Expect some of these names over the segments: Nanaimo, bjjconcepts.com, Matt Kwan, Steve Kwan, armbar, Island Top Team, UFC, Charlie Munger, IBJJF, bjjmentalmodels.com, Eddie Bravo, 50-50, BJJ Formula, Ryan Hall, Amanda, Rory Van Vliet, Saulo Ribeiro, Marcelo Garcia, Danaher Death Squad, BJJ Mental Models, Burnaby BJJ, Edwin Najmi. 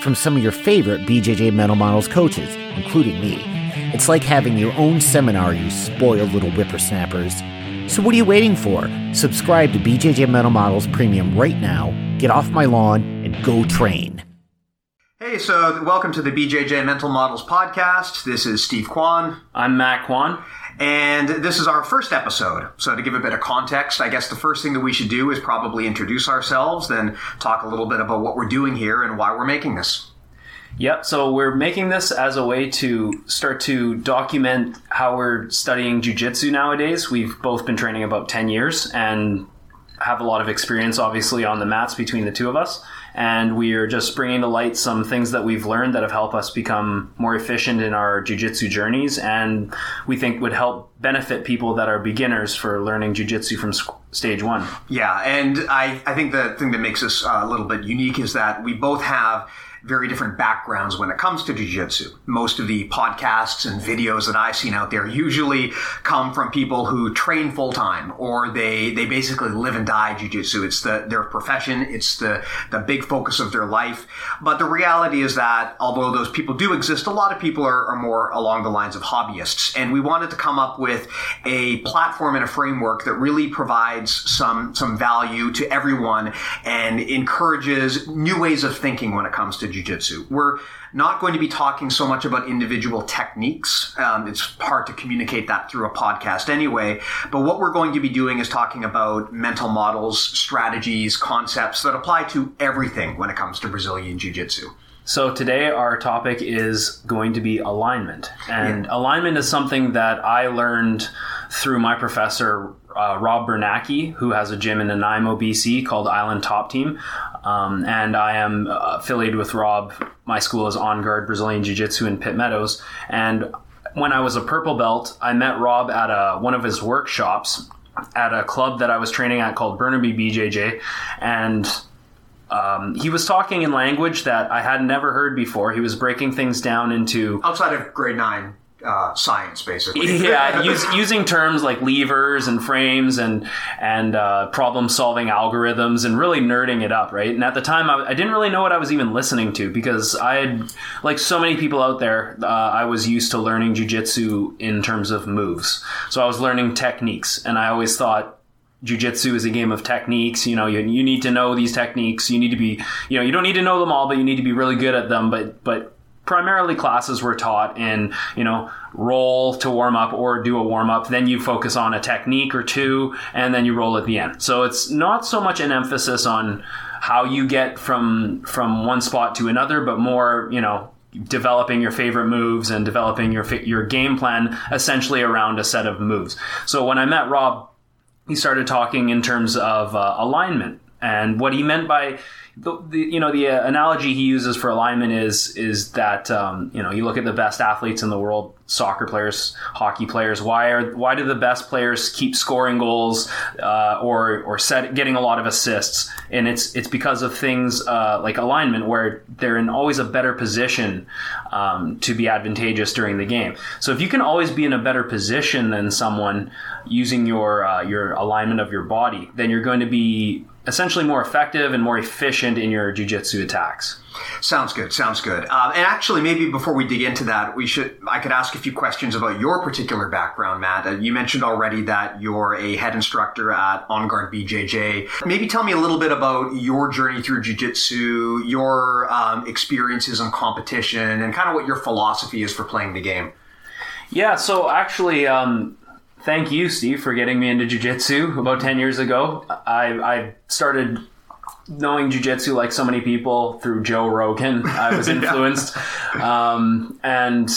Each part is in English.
from some of your favorite BJJ Mental Models coaches, including me. It's like having your own seminar, you spoiled little whippersnappers. So what are you waiting for? Subscribe to BJJ Mental Models Premium right now, get off my lawn, and go train. Hey, so welcome to the BJJ Mental Models podcast. This is Steve Kwan. I'm Matt Kwan. And this is our first episode. So to give a bit of context, I guess the first thing that we should do is probably introduce ourselves, then talk a little bit about what we're doing here and why we're making this. Yep, so we're making this as a way to start to document how we're studying jiu-jitsu nowadays. We've both been training about 10 years and have a lot of experience, obviously, on the mats between the two of us. And we are just bringing to light some things that we've learned that have helped us become more efficient in our jiu-jitsu journeys, and we think would help benefit people that are beginners for learning jiu-jitsu from stage one. Yeah, and I think the thing that makes us a little bit unique is that we both have very different backgrounds when it comes to jiu-jitsu. Most of the podcasts and videos that I've seen out there usually come from people who train full-time, or they basically live and die jiu-jitsu. It's their profession. It's the big focus of their life. But the reality is that although those people do exist, a lot of people are more along the lines of hobbyists. And we wanted to come up with a platform and a framework that really provides some value to everyone and encourages new ways of thinking when it comes to jiu-jitsu. We're not going to be talking so much about individual techniques. It's hard to communicate that through a podcast anyway. But what we're going to be doing is talking about mental models, strategies, concepts that apply to everything when it comes to Brazilian jiu-jitsu. So today our topic is going to be alignment. And alignment is something that I learned through my professor, Rob Bernacki, who has a gym in Nanaimo, BC called Island Top Team. And I am affiliated with Rob. My school is On Guard Brazilian Jiu-Jitsu in Pitt Meadows. And when I was a purple belt, I met Rob at one of his workshops at a club that I was training at called Burnaby BJJ. And he was talking in language that I had never heard before. He was breaking things down into... outside of grade 9. Science, basically. Yeah, using terms like levers and frames and problem-solving algorithms and really nerding it up, right? And at the time, I didn't really know what I was even listening to, because I had, like so many people out there, I was used to learning jiu-jitsu in terms of moves. So I was learning techniques, and I always thought jiu-jitsu is a game of techniques. You know, you need to know these techniques. You need to be, you know, you don't need to know them all, but you need to be really good at them, but primarily classes were taught in, you know, roll to warm up or do a warm up. Then you focus on a technique or two, and then you roll at the end. So it's not so much an emphasis on how you get from one spot to another, but more, you know, developing your favorite moves and developing your game plan essentially around a set of moves. So when I met Rob, he started talking in terms of alignment. And what he meant by the analogy he uses for alignment is that you look at the best athletes in the world, soccer players, hockey players. Why do the best players keep scoring goals or getting a lot of assists? And it's because of things like alignment, where they're in always a better position to be advantageous during the game. So if you can always be in a better position than someone using your alignment of your body, then you're going to be essentially more effective and more efficient in your jiu-jitsu attacks. Sounds good. And actually, maybe before we dig into that, I could ask a few questions about your particular background, Matt. You mentioned already that you're a head instructor at On Guard BJJ. Maybe tell me a little bit about your journey through jiu-jitsu, your experiences in competition, and kind of what your philosophy is for playing the game. Yeah, so actually... thank you, Steve, for getting me into jiu-jitsu about 10 years ago. I started knowing jiu-jitsu like so many people through Joe Rogan. I was influenced. And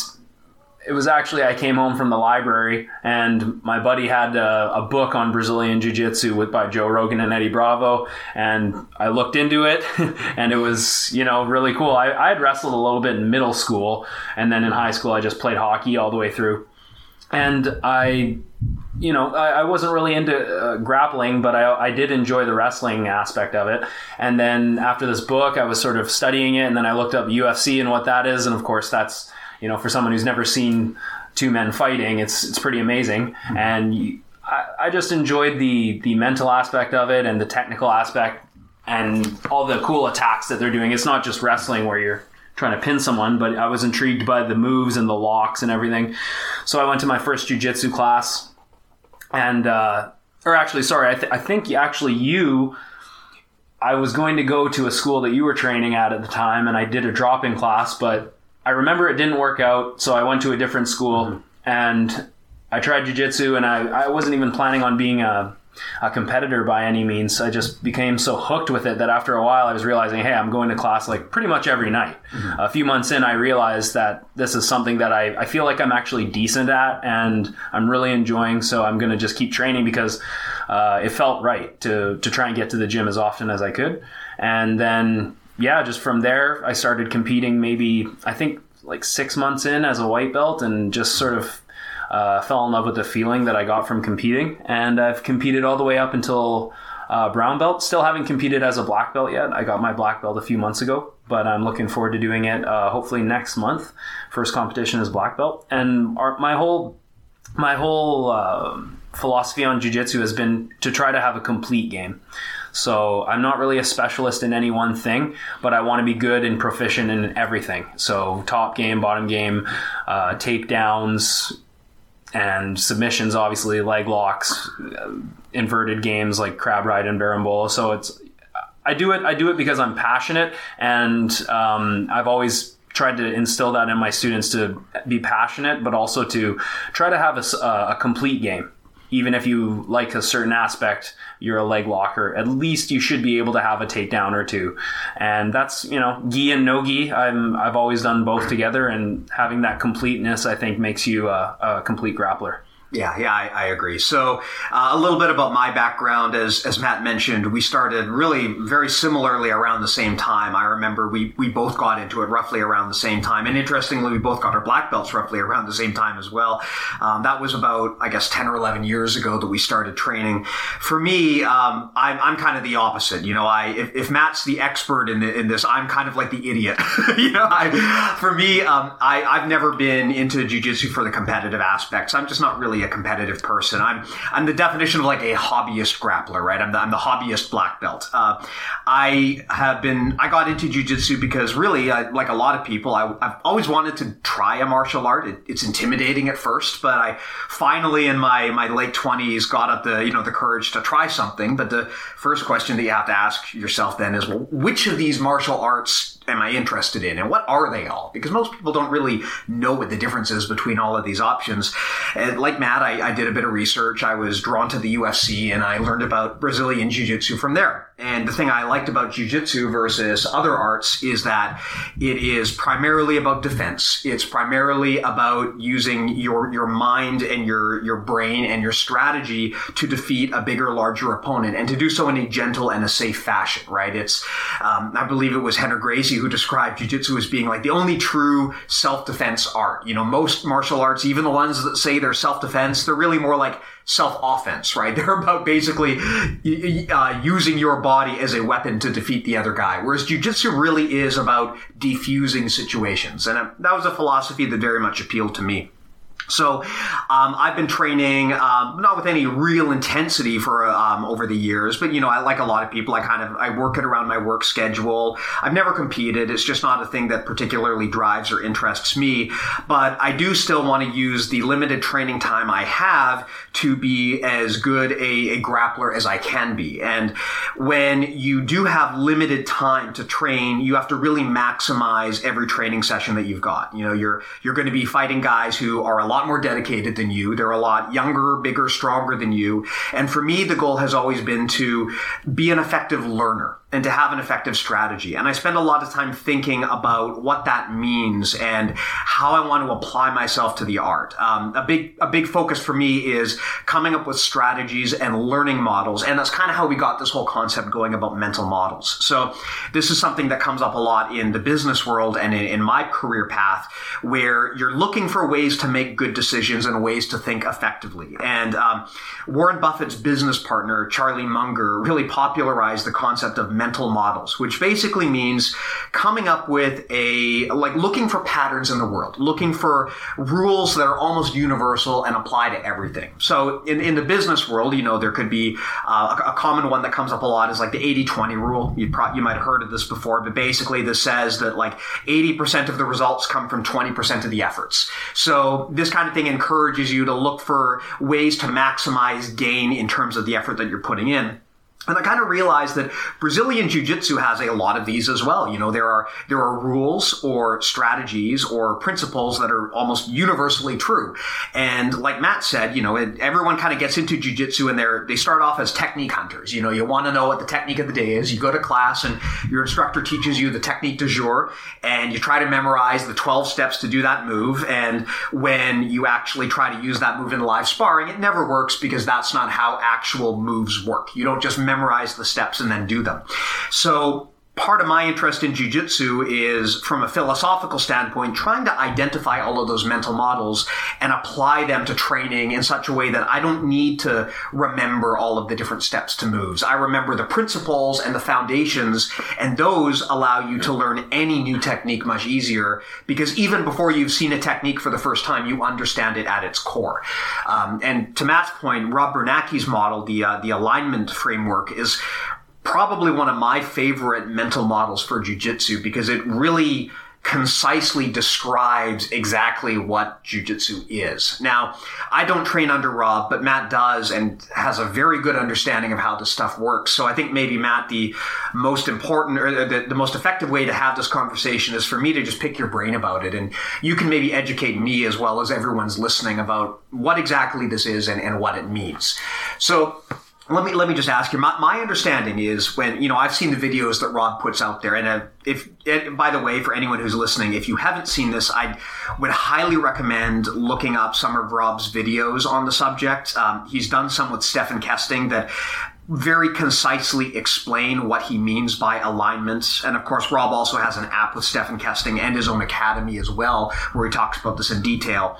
it was actually, I came home from the library and my buddy had a book on Brazilian Jiu-Jitsu by Joe Rogan and Eddie Bravo. And I looked into it and it was, you know, really cool. I had wrestled a little bit in middle school, and then in high school I just played hockey all the way through. And I wasn't really into grappling, but I did enjoy the wrestling aspect of it. And then after this book, I was sort of studying it, and then I looked up UFC and what that is. And of course that's, you know, for someone who's never seen two men fighting, it's pretty amazing. Mm-hmm. And I just enjoyed the mental aspect of it and the technical aspect and all the cool attacks that they're doing. It's not just wrestling where you're trying to pin someone, but I was intrigued by the moves and the locks and everything. So I went to my first jiu-jitsu class, and I was going to go to a school that you were training at the time, and I did a drop-in class, but I remember it didn't work out, so I went to a different school. Mm-hmm. And I tried jiu-jitsu, and I wasn't even planning on being a competitor by any means. I just became so hooked with it that after a while I was realizing, hey, I'm going to class like pretty much every night. Mm-hmm. A few months in, I realized that this is something that I feel like I'm actually decent at and I'm really enjoying, so I'm going to just keep training because it felt right to try and get to the gym as often as I could. And then, yeah, just from there, I started competing maybe, I think, like 6 months in as a white belt, and just sort of fell in love with the feeling that I got from competing. And I've competed all the way up until brown belt. Still haven't competed as a black belt yet. I got my black belt a few months ago, but I'm looking forward to doing it hopefully next month. First competition is black belt. And my whole philosophy on jiu-jitsu has been to try to have a complete game. So I'm not really a specialist in any one thing, but I want to be good and proficient in everything. So top game, bottom game, takedowns, and submissions, obviously, leg locks, inverted games like crab ride and barambole. So I do it because I'm passionate, and I've always tried to instill that in my students, to be passionate, but also to try to have a complete game. Even if you like a certain aspect, you're a leg locker, at least you should be able to have a takedown or two. And that's, you know, gi and no gi. I've always done both together, and having that completeness, I think, makes you a complete grappler. Yeah, I agree. So a little bit about my background. As Matt mentioned, we started really very similarly around the same time. I remember we both got into it roughly around the same time. And interestingly, we both got our black belts roughly around the same time as well. That was about, I guess, 10 or 11 years ago that we started training. For me, I'm kind of the opposite. You know, if Matt's the expert in this, I'm kind of like the idiot. You know, I've never been into jiu-jitsu for the competitive aspects. I'm just not really a competitive person. I'm the definition of like a hobbyist grappler, right? I'm the hobbyist black belt. I got into jiu-jitsu because really, like a lot of people, I've always wanted to try a martial art. It's intimidating at first, but I finally in my late 20s got up the courage to try something. But the first question that you have to ask yourself then is, well, which of these martial arts am I interested in, and what are they all? Because most people don't really know what the difference is between all of these options. And like Matt, I did a bit of research. I was drawn to the UFC, and I learned about Brazilian Jiu-Jitsu from there. And the thing I liked about jiu-jitsu versus other arts is that it is primarily about defense. It's primarily about using your mind and your brain and your strategy to defeat a bigger, larger opponent, and to do so in a gentle and a safe fashion, right? It's, I believe it was Henry Gracie who described jiu-jitsu as being like the only true self-defense art. You know, most martial arts, even the ones that say they're self-defense, they're really more like self-offense, right? They're about basically using your body as a weapon to defeat the other guy. Whereas jiu-jitsu really is about defusing situations. And that was a philosophy that very much appealed to me. So I've been training, not with any real intensity for over the years, but, you know, I, like a lot of people, I work it around my work schedule. I've never competed. It's just not a thing that particularly drives or interests me. But I do still want to use the limited training time I have to be as good a grappler as I can be. And when you do have limited time to train, you have to really maximize every training session that you've got. You know, you're going to be fighting guys who are a lot lot more dedicated than you. They're a lot younger, bigger, stronger than you. And for me, the goal has always been to be an effective learner and to have an effective strategy. And I spend a lot of time thinking about what that means and how I want to apply myself to the art. A big focus for me is coming up with strategies and learning models. And that's kind of how we got this whole concept going about mental models. So this is something that comes up a lot in the business world and in my career path, where you're looking for ways to make good decisions and ways to think effectively. And Warren Buffett's business partner, Charlie Munger, really popularized the concept of mental models, which basically means coming up with looking for patterns in the world, looking for rules that are almost universal and apply to everything. So in the business world, you know, there could be a common one that comes up a lot is like the 80-20 rule. You might have heard of this before, but basically this says that like 80% of the results come from 20% of the efforts. So this kind of thing encourages you to look for ways to maximize gain in terms of the effort that you're putting in. And I kind of realized that Brazilian Jiu-Jitsu has a lot of these as well. You know, there are rules or strategies or principles that are almost universally true. And like Matt said, you know, everyone kind of gets into Jiu-Jitsu and they start off as technique hunters. You know, you want to know what the technique of the day is. You go to class and your instructor teaches you the technique du jour and you try to memorize the 12 steps to do that move. And when you actually try to use that move in live sparring, it never works because that's not how actual moves work. You don't just memorize the steps and then do them. So part of my interest in jiu-jitsu is, from a philosophical standpoint, trying to identify all of those mental models and apply them to training in such a way that I don't need to remember all of the different steps to moves. I remember the principles and the foundations, and those allow you to learn any new technique much easier because even before you've seen a technique for the first time, you understand it at its core. And to Matt's point, Rob Bernacki's model, the alignment framework, is probably one of my favorite mental models for jiu-jitsu because it really concisely describes exactly what jiu-jitsu is. Now, I don't train under Rob, but Matt does and has a very good understanding of how this stuff works. So I think maybe, Matt, the most important or the most effective way to have this conversation is for me to just pick your brain about it. And you can maybe educate me as well as everyone's listening about what exactly this is and what it means. So Let me just ask you, my understanding is when, you know, I've seen the videos that Rob puts out there, and by the way, for anyone who's listening, if you haven't seen this, I would highly recommend looking up some of Rob's videos on the subject. He's done some with Stefan Kesting that very concisely explain what he means by alignments. And of course, Rob also has an app with Stefan Kesting and his own academy as well, where he talks about this in detail.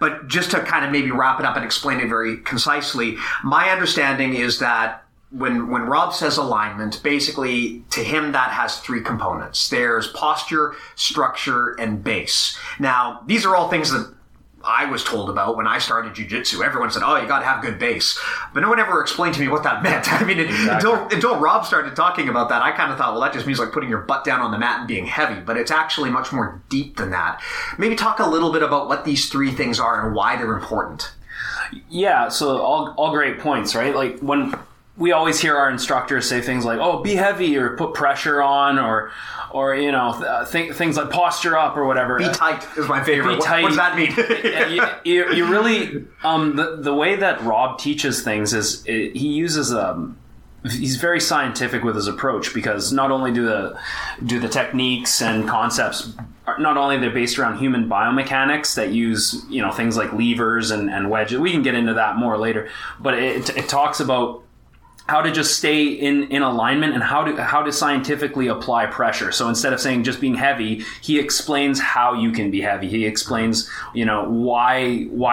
But just to kind of maybe wrap it up and explain it very concisely, my understanding is that when Rob says alignment, basically to him that has three components. There's posture, structure, and base. Now, these are all things that I was told about when I started jiu-jitsu. Everyone said, "Oh, you got to have good base," but no one ever explained to me what that meant. I mean, until Rob started talking about that, I kind of thought, "Well, that just means like putting your butt down on the mat and being heavy." But it's actually much more deep than that. Maybe talk a little bit about what these three things are and why they're important. Yeah, so all great points, right? Like when we always hear our instructors say things like, "Oh, be heavy," or "put pressure on," or you know, things like posture up or whatever. Be tight is my favorite. What does that mean? you really the way that Rob teaches things is he uses he's very scientific with his approach, because not only do the techniques and concepts, not only they're based around human biomechanics that use, you know, things like levers and wedges. We can get into that more later, but it talks about how to just stay in alignment and how to scientifically apply pressure. So instead of saying just being heavy, he explains how you can be heavy. He explains, you know, why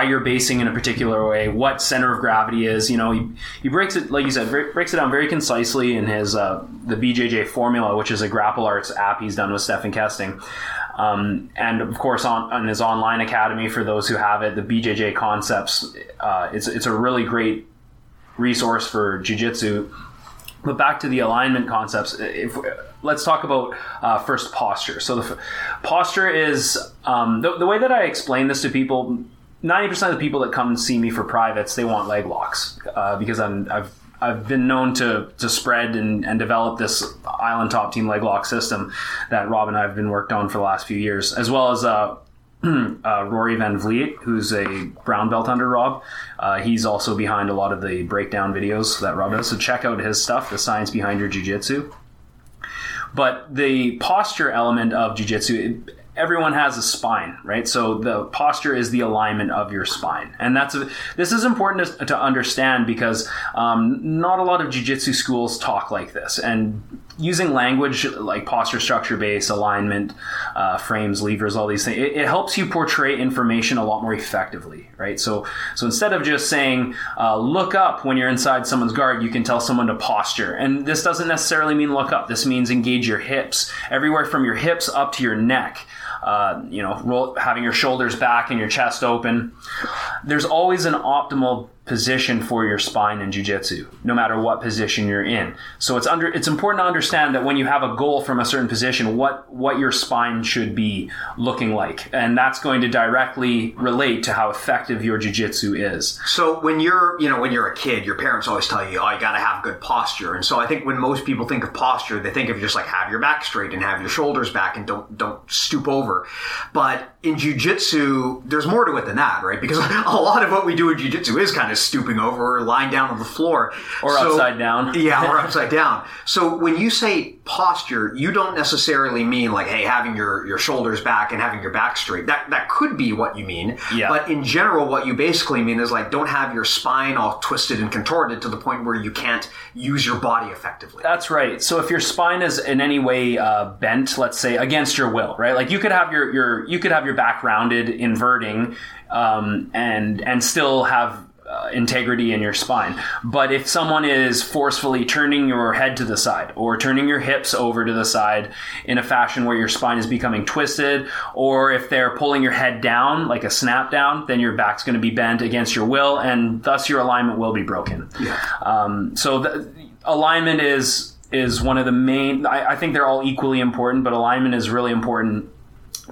you're basing in a particular way, what center of gravity is. You know, he breaks it, like you said, breaks it down very concisely in his the BJJ Formula, which is a Grapple Arts app he's done with Stefan Kesting. And of course, on his online academy, for those who have it, the BJJ Concepts, it's a really great resource for jiu-jitsu. But back to the alignment concepts, let's talk about first posture. So the posture is the way that I explain this to people. 90% of the people that come and see me for privates, they want leg locks because I've been known to spread and develop this Island Top Team leg lock system that Rob and I have been worked on for the last few years, as well as Rory Van Vliet, who's a brown belt under Rob. He's also behind a lot of the breakdown videos that Rob does. So check out his stuff, The Science Behind Your Jiu-Jitsu. But the posture element of jiu-jitsu, everyone has a spine, right? So the posture is the alignment of your spine. And this is important to understand because not a lot of jiu-jitsu schools talk like this. And using language like posture, structure, base, alignment, frames, levers, all these things, it helps you portray information a lot more effectively, right? So instead of just saying, look up when you're inside someone's guard, you can tell someone to posture. And this doesn't necessarily mean look up. This means engage your hips, everywhere from your hips up to your neck. Having your shoulders back and your chest open. There's always an optimal position for your spine in jiu-jitsu, no matter what position you're in. So it's important to understand that when you have a goal from a certain position, what your spine should be looking like, and that's going to directly relate to how effective your jiu-jitsu is. So when you're a kid, your parents always tell you, oh, you got to have good posture. And so I think when most people think of posture, they think of just like have your back straight and have your shoulders back and don't stoop over. But in jiu-jitsu, there's more to it than that, right? Because a lot of what we do in jiu-jitsu is kind of stooping over or lying down on the floor. Or upside down. So when you say posture, you don't necessarily mean like, hey, having your shoulders back and having your back straight. That could be what you mean. Yeah. But in general, what you basically mean is like, don't have your spine all twisted and contorted to the point where you can't use your body effectively. That's right. So if your spine is in any way bent, let's say against your will, right? Like you could have your back rounded, inverting, and still have integrity in your spine. But if someone is forcefully turning your head to the side or turning your hips over to the side in a fashion where your spine is becoming twisted, or if they're pulling your head down like a snap down, then your back's going to be bent against your will, and thus your alignment will be broken. Yeah. So the alignment is one of the main, I think they're all equally important, but alignment is really important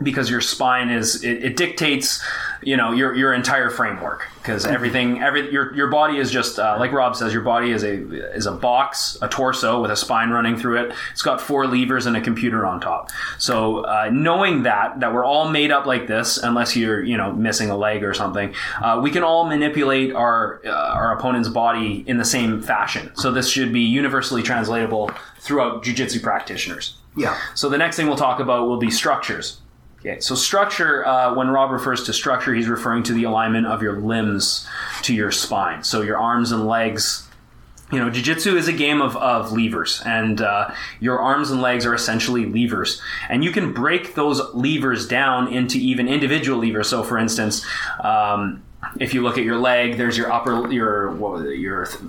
because your spine it dictates, your entire framework, because your body is just, like Rob says, your body is a box, a torso with a spine running through it. It's got four levers and a computer on top. So, knowing that we're all made up like this, unless you're, missing a leg or something, we can all manipulate our opponent's body in the same fashion. So this should be universally translatable throughout jiu-jitsu practitioners. Yeah. So the next thing we'll talk about will be structures. Okay, so structure, when Rob refers to structure, he's referring to the alignment of your limbs to your spine. So your arms and legs, jiu-jitsu is a game of levers, and your arms and legs are essentially levers. And you can break those levers down into even individual levers. So for instance, if you look at your leg, there's your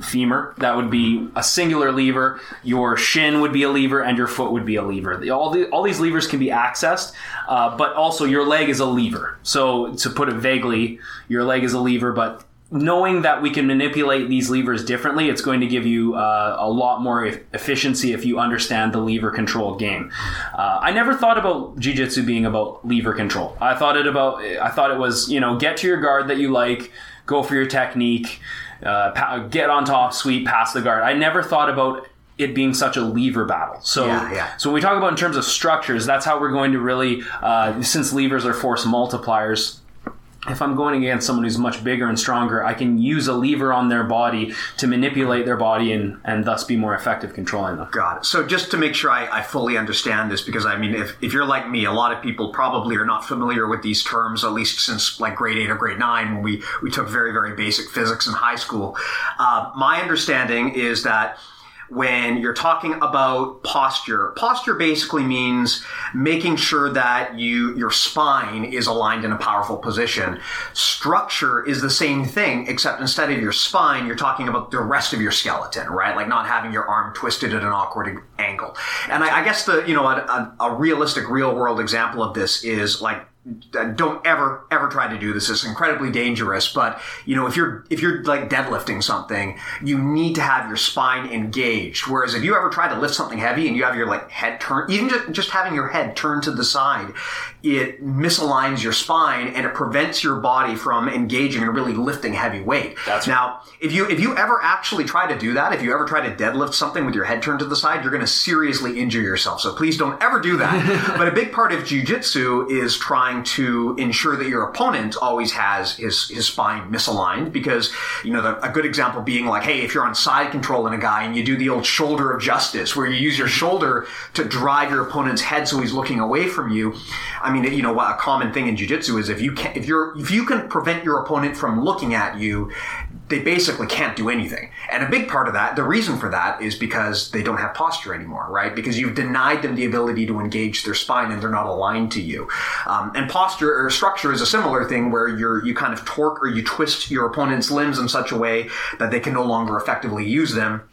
femur. That would be a singular lever. Your shin would be a lever, and your foot would be a lever. All these levers can be accessed, but also your leg is a lever. So to put it vaguely, your leg is a lever, but knowing that we can manipulate these levers differently, it's going to give you a lot more efficiency if you understand the lever control game. I never thought about jiu-jitsu being about lever control. I thought it was, get to your guard that you like, go for your technique, get on top, sweep, pass the guard. I never thought about it being such a lever battle. So, So when we talk about in terms of structures, that's how we're going to really, since levers are force multipliers, if I'm going against someone who's much bigger and stronger, I can use a lever on their body to manipulate their body and thus be more effective controlling them. Got it. So just to make sure I fully understand this, because I mean, if you're like me, a lot of people probably are not familiar with these terms, at least since like grade 8 or grade 9 when we took very, very basic physics in high school. My understanding is that when you're talking about posture basically means making sure that your spine is aligned in a powerful position. Structure is the same thing, except instead of your spine, you're talking about the rest of your skeleton, right? Like not having your arm twisted at an awkward angle. And I guess a realistic real world example of this is like, don't ever try to do this. It's incredibly dangerous. But, if you're like deadlifting something, you need to have your spine engaged. Whereas if you ever try to lift something heavy and you have your like head turned, even just having your head turned to the side, it misaligns your spine and it prevents your body from engaging and really lifting heavy weight. Now, if you ever actually try to do that, if you ever try to deadlift something with your head turned to the side, you're going to seriously injure yourself. So please don't ever do that. But a big part of jiu-jitsu is trying trying to ensure that your opponent always has his spine misaligned, because, you know, a good example being like, hey, if you're on side control in a guy and you do the old shoulder of justice where you use your shoulder to drive your opponent's head so he's looking away from you. I mean, you know, a common thing in jiu-jitsu is if you can prevent your opponent from looking at you, they basically can't do anything. And a big part of that, the reason for that is because they don't have posture anymore, right? Because you've denied them the ability to engage their spine and they're not aligned to you. And posture or structure is a similar thing where you kind of torque or you twist your opponent's limbs in such a way that they can no longer effectively use them.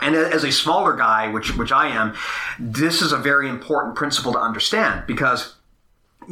And as a smaller guy, which I am, this is a very important principle to understand, because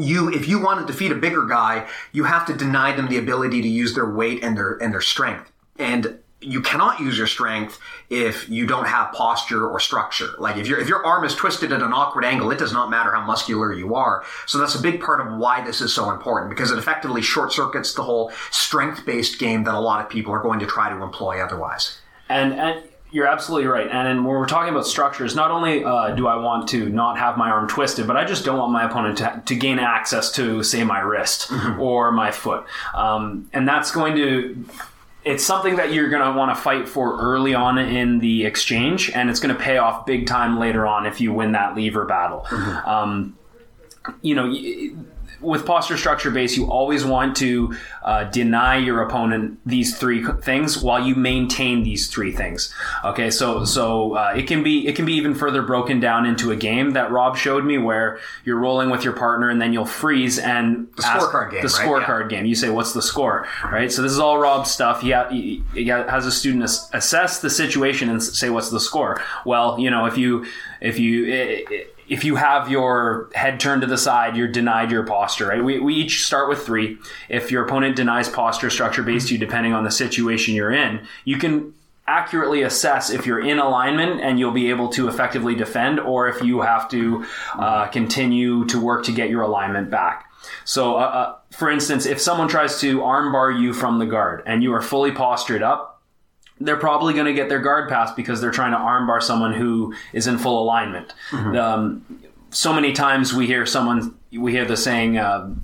if you want to defeat a bigger guy, you have to deny them the ability to use their weight and their strength. And you cannot use your strength if you don't have posture or structure. Like if your arm is twisted at an awkward angle, it does not matter how muscular you are. So that's a big part of why this is so important, because it effectively short circuits the whole strength-based game that a lot of people are going to try to employ otherwise. And you're absolutely right. And when we're talking about structures, not only do I want to not have my arm twisted, but I just don't want my opponent to gain access to, say, my wrist or my foot. And that's going to... It's something that you're going to want to fight for early on in the exchange, and it's going to pay off big time later on if you win that lever battle. Mm-hmm. You know, with posture structure base, you always want to deny your opponent these three things while you maintain these three things. Okay, so it can be even further broken down into a game that Rob showed me where you're rolling with your partner and then you'll freeze and the scorecard game. The scorecard game. You say, "What's the score?" Right. So this is all Rob's stuff. He has a student assess the situation and say, "What's the score?" Well, you know, if you have your head turned to the side, you're denied your posture, right? We each start with three. If your opponent denies posture structure based you, depending on the situation you're in, you can accurately assess if you're in alignment and you'll be able to effectively defend, or if you have to continue to work to get your alignment back. So, for instance, if someone tries to armbar you from the guard and you are fully postured up, they're probably going to get their guard passed because they're trying to armbar someone who is in full alignment. Mm-hmm. So many times we hear the saying,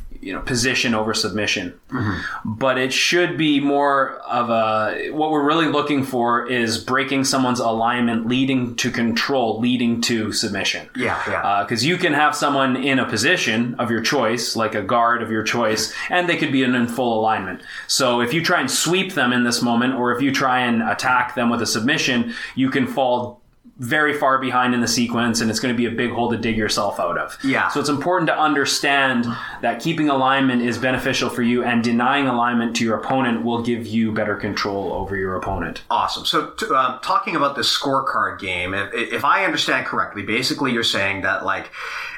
position over submission. Mm-hmm. But it should be more of what we're really looking for is breaking someone's alignment, leading to control, leading to submission. Yeah. Because you can have someone in a position of your choice, like a guard of your choice, and they could be in full alignment. So if you try and sweep them in this moment, or if you try and attack them with a submission, you can fall very far behind in the sequence, and it's going to be a big hole to dig yourself out of. Yeah. So it's important to understand that keeping alignment is beneficial for you, and denying alignment to your opponent will give you better control over your opponent. Awesome. So talking about the scorecard game, if I understand correctly, basically you're saying that like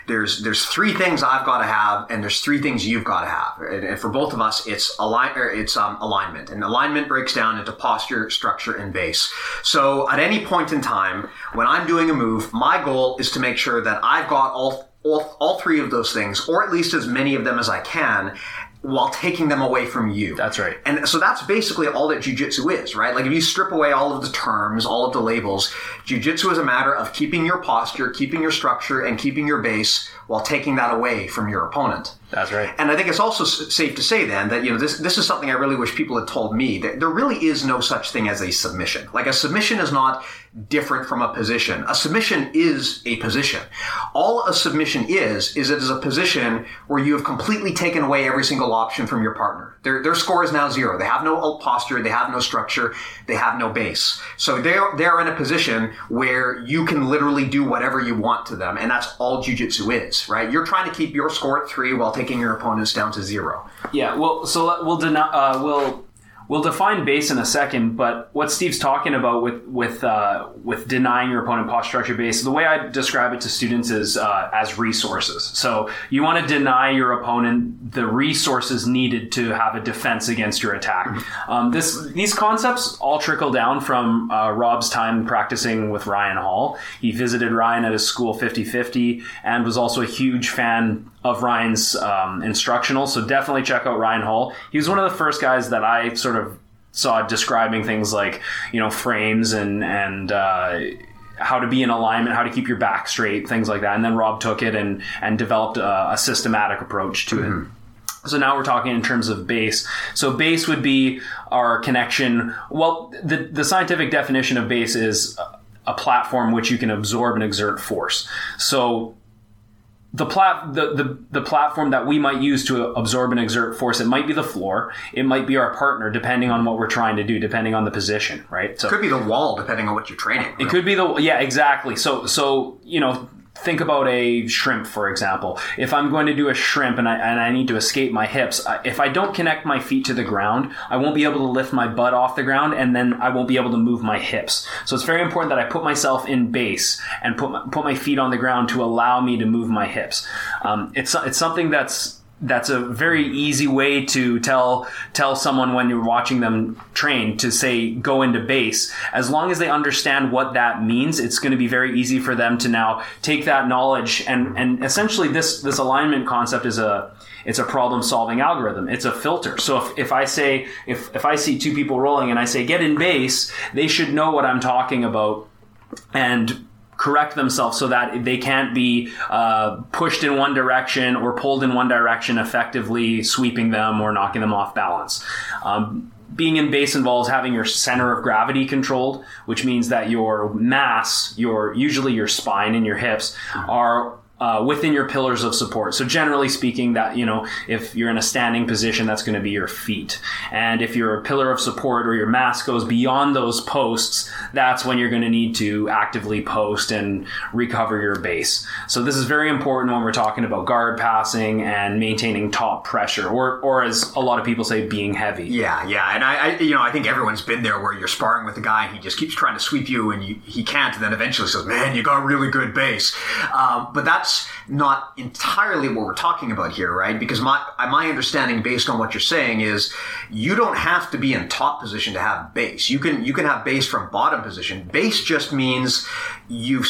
there's three things I've got to have, and there's three things you've got to have. And for both of us, it's alignment. And alignment breaks down into posture, structure, and base. So at any point in time, when I'm doing a move, my goal is to make sure that I've got all three of those things, or at least as many of them as I can, while taking them away from you. That's right. And so that's basically all that jiu-jitsu is, right? Like if you strip away all of the terms, all of the labels, jiu-jitsu is a matter of keeping your posture, keeping your structure, and keeping your base while taking that away from your opponent. That's right. And I think it's also safe to say then that, you know, this is something I really wish people had told me, that there really is no such thing as a submission. Like a submission is not different from a position. A submission is a position. All a submission is it is a position where you have completely taken away every single option from your partner. Their score is now zero. They have no posture. They have no structure. They have no base. So they're in a position where you can literally do whatever you want to them. And that's all jiu-jitsu is, right? You're trying to keep your score at three while taking your opponents down to zero. Yeah, well, so we'll define base in a second, but what Steve's talking about with denying your opponent posture, structure, base, the way I describe it to students is as resources. So you want to deny your opponent the resources needed to have a defense against your attack. These concepts all trickle down from Rob's time practicing with Ryan Hall. He visited Ryan at his school 50-50 and was also a huge fan of Ryan's instructional, so definitely check out Ryan Hall. He was one of the first guys that I sort of saw describing things like, you know, frames and how to be in alignment, how to keep your back straight, things like that. And then Rob took it and developed a systematic approach to it. So now we're talking in terms of base. So base would be our connection. Well, the scientific definition of base is a platform which you can absorb and exert force. So the platform that we might use to absorb and exert force, it might be the floor, it might be our partner, depending on what we're trying to do, depending on the position, right? So it could be the wall, depending on what you're training. Really. It could be the, yeah, exactly. So you know, think about a shrimp, for example. If I'm going to do a shrimp and I need to escape my hips, if I don't connect my feet to the ground, I won't be able to lift my butt off the ground, and then I won't be able to move my hips. So it's very important that I put myself in base and put my feet on the ground to allow me to move my hips. It's something that's a very easy way to tell someone when you're watching them train to say, go into base. As long as they understand what that means, it's going to be very easy for them to now take that knowledge and essentially this alignment concept is it's a problem solving algorithm. It's a filter. So if I see two people rolling and I say, get in base, they should know what I'm talking about and correct themselves so that they can't be pushed in one direction or pulled in one direction, effectively sweeping them or knocking them off balance. Being in base involves having your center of gravity controlled, which means that your mass, usually your spine and your hips, are within your pillars of support. So generally speaking, that, you know, if you're in a standing position, that's going to be your feet. And if your pillar of support or your mass goes beyond those posts, that's when you're going to need to actively post and recover your base. So this is very important when we're talking about guard passing and maintaining top pressure, or as a lot of people say, being heavy. Yeah. And I you know, I think everyone's been there where you're sparring with a guy and he just keeps trying to sweep you and he can't, and then eventually says, man, you got really good base. But that's not entirely what we're talking about here, right? Because my understanding based on what you're saying is you don't have to be in top position to have base. You can have base from bottom position. Base just means you've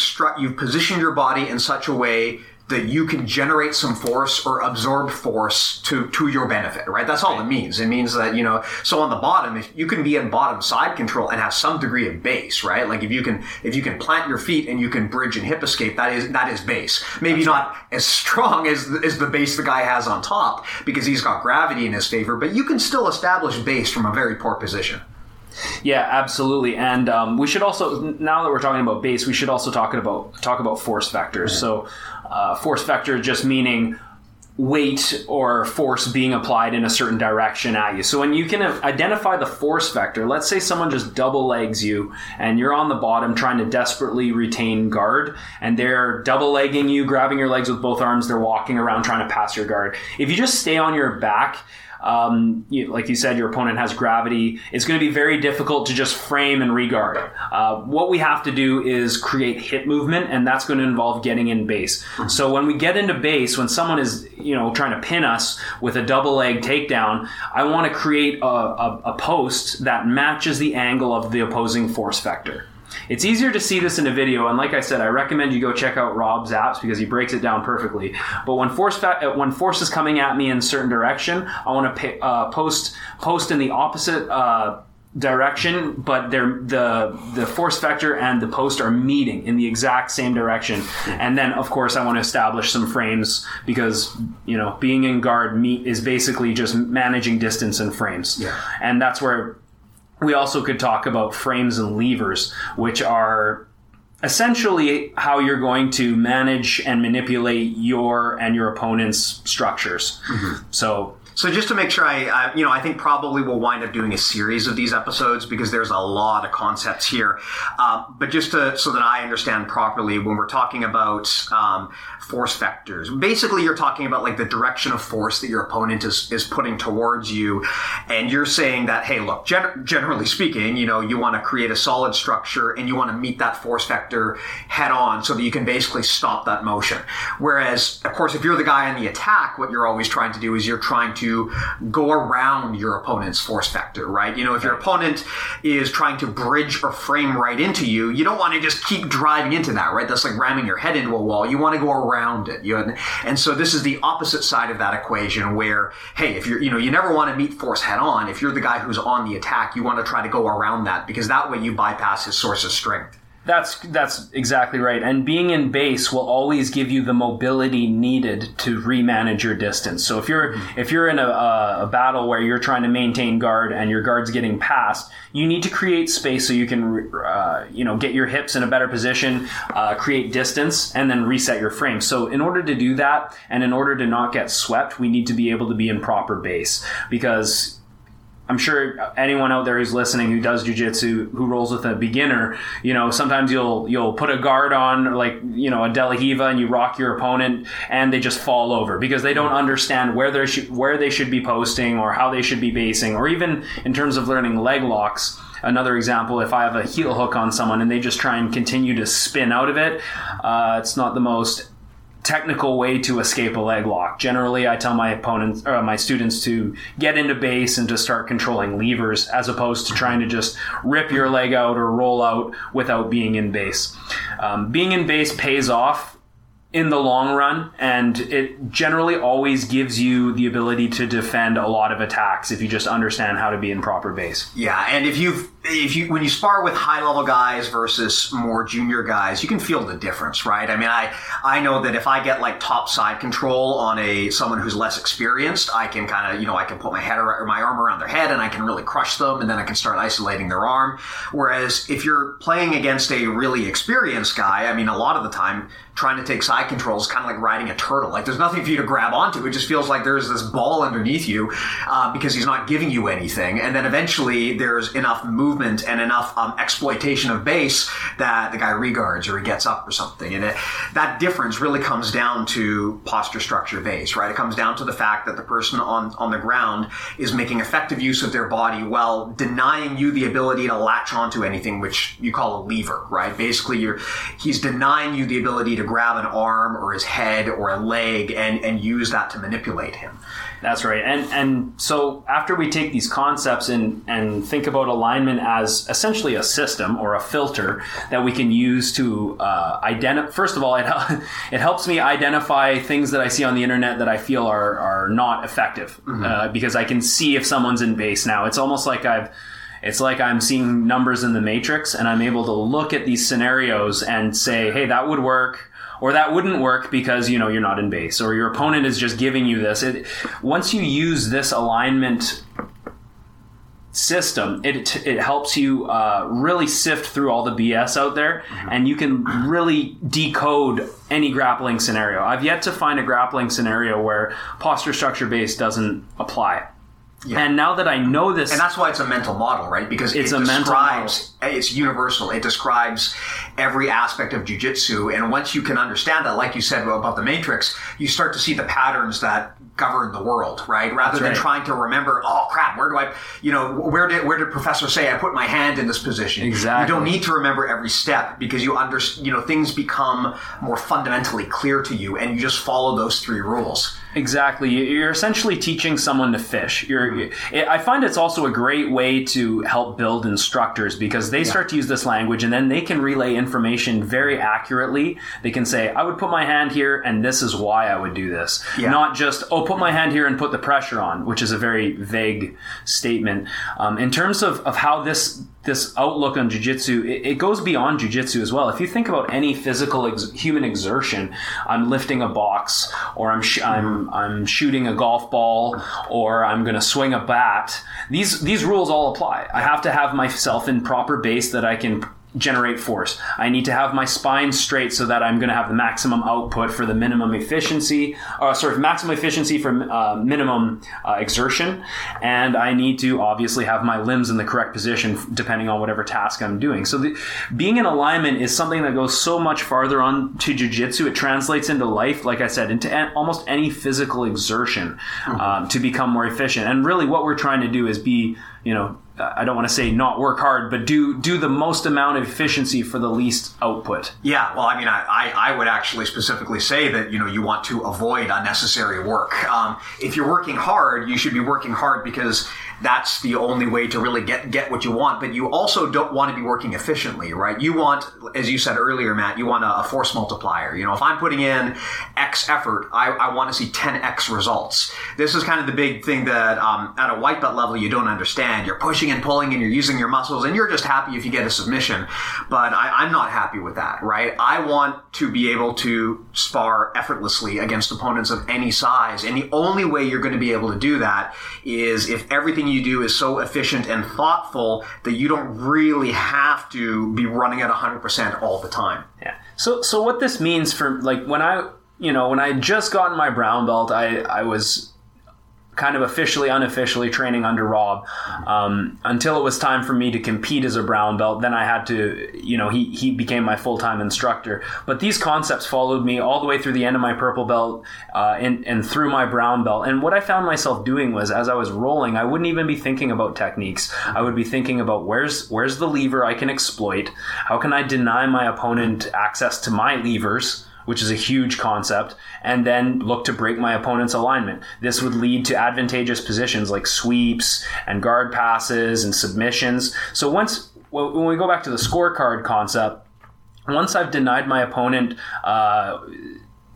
positioned your body in such a way that you can generate some force or absorb force to your benefit, right? That's all it means. It means that, you know, so on the bottom, if you can be in bottom side control and have some degree of base, right? Like if you can plant your feet and you can bridge and hip escape, that is base. Maybe that's not as strong as the base the guy has on top because he's got gravity in his favor, but you can still establish base from a very poor position. Yeah, absolutely. And we should also, now that we're talking about base, we should also talk about force vectors. Yeah. So force vector just meaning weight or force being applied in a certain direction at you. So when you can identify the force vector, let's say someone just double legs you and you're on the bottom trying to desperately retain guard and they're double legging you, grabbing your legs with both arms, they're walking around trying to pass your guard. If you just stay on your back, like you said, your opponent has gravity. It's going to be very difficult to just frame and reguard. What we have to do is create hip movement, and that's going to involve getting in base. Mm-hmm. So when we get into base, when someone is, you know, trying to pin us with a double leg takedown, I want to create a post that matches the angle of the opposing force vector. It's easier to see this in a video, and like I said, I recommend you go check out Rob's apps because he breaks it down perfectly. But when force is coming at me in a certain direction, I want to post in the opposite direction, but the force vector and the post are meeting in the exact same direction. And then, of course, I want to establish some frames because, you know, being in guard is basically just managing distance and frames. Yeah. And that's where... We also could talk about frames and levers, which are essentially how you're going to manage and manipulate your and your opponent's structures. Mm-hmm. So just to make sure I think probably we'll wind up doing a series of these episodes because there's a lot of concepts here. But just so that I understand properly, when we're talking about force vectors, basically you're talking about like the direction of force that your opponent is putting towards you. And you're saying that, hey, look, generally speaking, you know, you want to create a solid structure and you want to meet that force vector head on so that you can basically stop that motion. Whereas, of course, if you're the guy on the attack, what you're always trying to do is you're trying to go around your opponent's force vector, right? You know, if your opponent is trying to bridge or frame right into you, you don't want to just keep driving into that, right? That's like ramming your head into a wall. You want to go around it. And so this is the opposite side of that equation where, hey, if you're, you know, you never want to meet force head on. If you're the guy who's on the attack, you want to try to go around that because that way you bypass his source of strength. That's exactly right. And being in base will always give you the mobility needed to remanage your distance. So if you're in a battle where you're trying to maintain guard and your guard's getting passed, you need to create space so you can get your hips in a better position, create distance, and then reset your frame. So in order to do that, and in order to not get swept, we need to be able to be in proper base, because I'm sure anyone out there who's listening who does jiu-jitsu, who rolls with a beginner, sometimes you'll put a guard on, a Delahiva, and you rock your opponent and they just fall over because they don't understand where they should be posting or how they should be basing, or even in terms of learning leg locks. Another example, if I have a heel hook on someone and they just try and continue to spin out of it, it's not the most technical way to escape a leg lock. Generally, I tell my students to get into base and to start controlling levers, as opposed to trying to just rip your leg out or roll out without being in base. Being in base pays off in the long run, and it generally always gives you the ability to defend a lot of attacks if you just understand how to be in proper base. Yeah, and when you spar with high-level guys versus more junior guys, you can feel the difference, right? I mean, I know that if I get top side control on someone who's less experienced, I can kind of, I can put my head or my arm around their head and I can really crush them, and then I can start isolating their arm. Whereas if you're playing against a really experienced guy, I mean, a lot of the time trying to take side control is kind of like riding a turtle. There's nothing for you to grab onto. It just feels like there's this ball underneath you because he's not giving you anything. And then eventually there's enough movement and enough exploitation of base that the guy regards or he gets up or something. And that difference really comes down to posture, structure, base, right? It comes down to the fact that the person on the ground is making effective use of their body while denying you the ability to latch onto anything, which you call a lever, right? Basically, he's denying you the ability to grab an arm or his head or a leg and use that to manipulate him. That's right. And so after we take these concepts and think about alignment as essentially a system or a filter that we can use to identify, first of all, it helps me identify things that I see on the internet that I feel are not effective, mm-hmm. Because I can see if someone's in base now. It's almost like It's like I'm seeing numbers in the matrix, and I'm able to look at these scenarios and say, hey, that would work or that wouldn't work because, you're not in base or your opponent is just giving you this. Once you use this alignment system, it helps you really sift through all the BS out there, and you can really decode any grappling scenario. I've yet to find a grappling scenario where posture, structure, base doesn't apply. Yeah. And now that I know this... And that's why it's a mental model, right? Because it's universal. It describes every aspect of jiu-jitsu. And once you can understand that, like you said about the matrix, you start to see the patterns that govern the world, right? Rather than trying to remember, oh crap, where did professor say I put my hand in this position? Exactly. You don't need to remember every step because things become more fundamentally clear to you, and you just follow those three rules. Exactly. You're essentially teaching someone to fish. I find it's also a great way to help build instructors because they start to use this language, and then they can relay information very accurately. They can say, I would put my hand here and this is why I would do this. Yeah. Not just, put my hand here and put the pressure on, which is a very vague statement. In terms of how this outlook on jiu-jitsu, it goes beyond jiu-jitsu as well. If you think about any physical human exertion, I'm lifting a box, or I'm shooting a golf ball, or I'm going to swing a bat. These rules all apply. I have to have myself in proper base that I can generate force. I need to have my spine straight so that I'm going to have the maximum output for the minimum efficiency, maximum efficiency for minimum exertion. And I need to obviously have my limbs in the correct position depending on whatever task I'm doing. So being in alignment is something that goes so much farther on to jiu-jitsu. It translates into life, like I said, into almost any physical exertion, mm-hmm. To become more efficient. And really what we're trying to do is be, I don't want to say not work hard, but do the most amount of efficiency for the least output. Yeah, well, I mean, I would actually specifically say that, you want to avoid unnecessary work. If you're working hard, you should be working hard because that's the only way to really get what you want. But you also don't want to be working efficiently, right? You want, as you said earlier, Matt, you want a force multiplier. If I'm putting in X effort, I want to see 10X results. This is kind of the big thing that at a white belt level you don't understand. You're pushing pushing and pulling and you're using your muscles and you're just happy if you get a submission. But I'm not happy with that, right? I want to be able to spar effortlessly against opponents of any size. And the only way you're going to be able to do that is if everything you do is so efficient and thoughtful that you don't really have to be running at 100% all the time. Yeah. So what this means for, like, when I had just gotten my brown belt, I was kind of officially, unofficially training under Rob until it was time for me to compete as a brown belt. Then I had to, he became my full-time instructor. But these concepts followed me all the way through the end of my purple belt and through my brown belt. And what I found myself doing was, as I was rolling, I wouldn't even be thinking about techniques. I would be thinking about where's the lever I can exploit? How can I deny my opponent access to my levers, which is a huge concept, and then look to break my opponent's alignment. This would lead to advantageous positions like sweeps and guard passes and submissions. So when we go back to the scorecard concept, once I've denied my opponent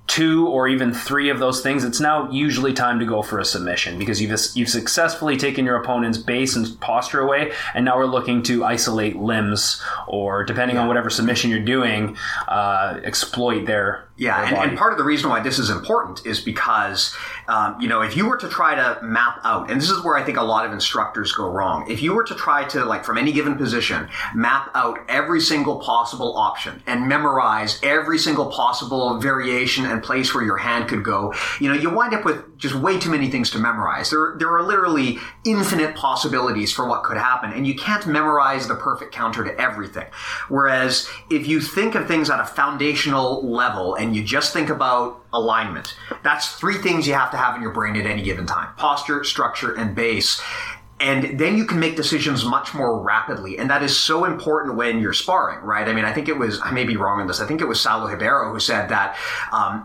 two or even three of those things, it's now usually time to go for a submission because you've successfully taken your opponent's base and posture away, and now we're looking to isolate limbs or, depending on whatever submission you're doing, exploit their... Yeah, and part of the reason why this is important is because, if you were to try to map out, and this is where I think a lot of instructors go wrong, if you were to try to, like, from any given position, map out every single possible option and memorize every single possible variation and place where your hand could go, you wind up with just way too many things to memorize. There are literally infinite possibilities for what could happen, and you can't memorize the perfect counter to everything. Whereas if you think of things at a foundational level and you just think about alignment, that's three things you have to have in your brain at any given time: posture, structure, and base. And then you can make decisions much more rapidly. And that is so important when you're sparring, right? I mean, I may be wrong on this. I think it was Saulo Ribeiro who said that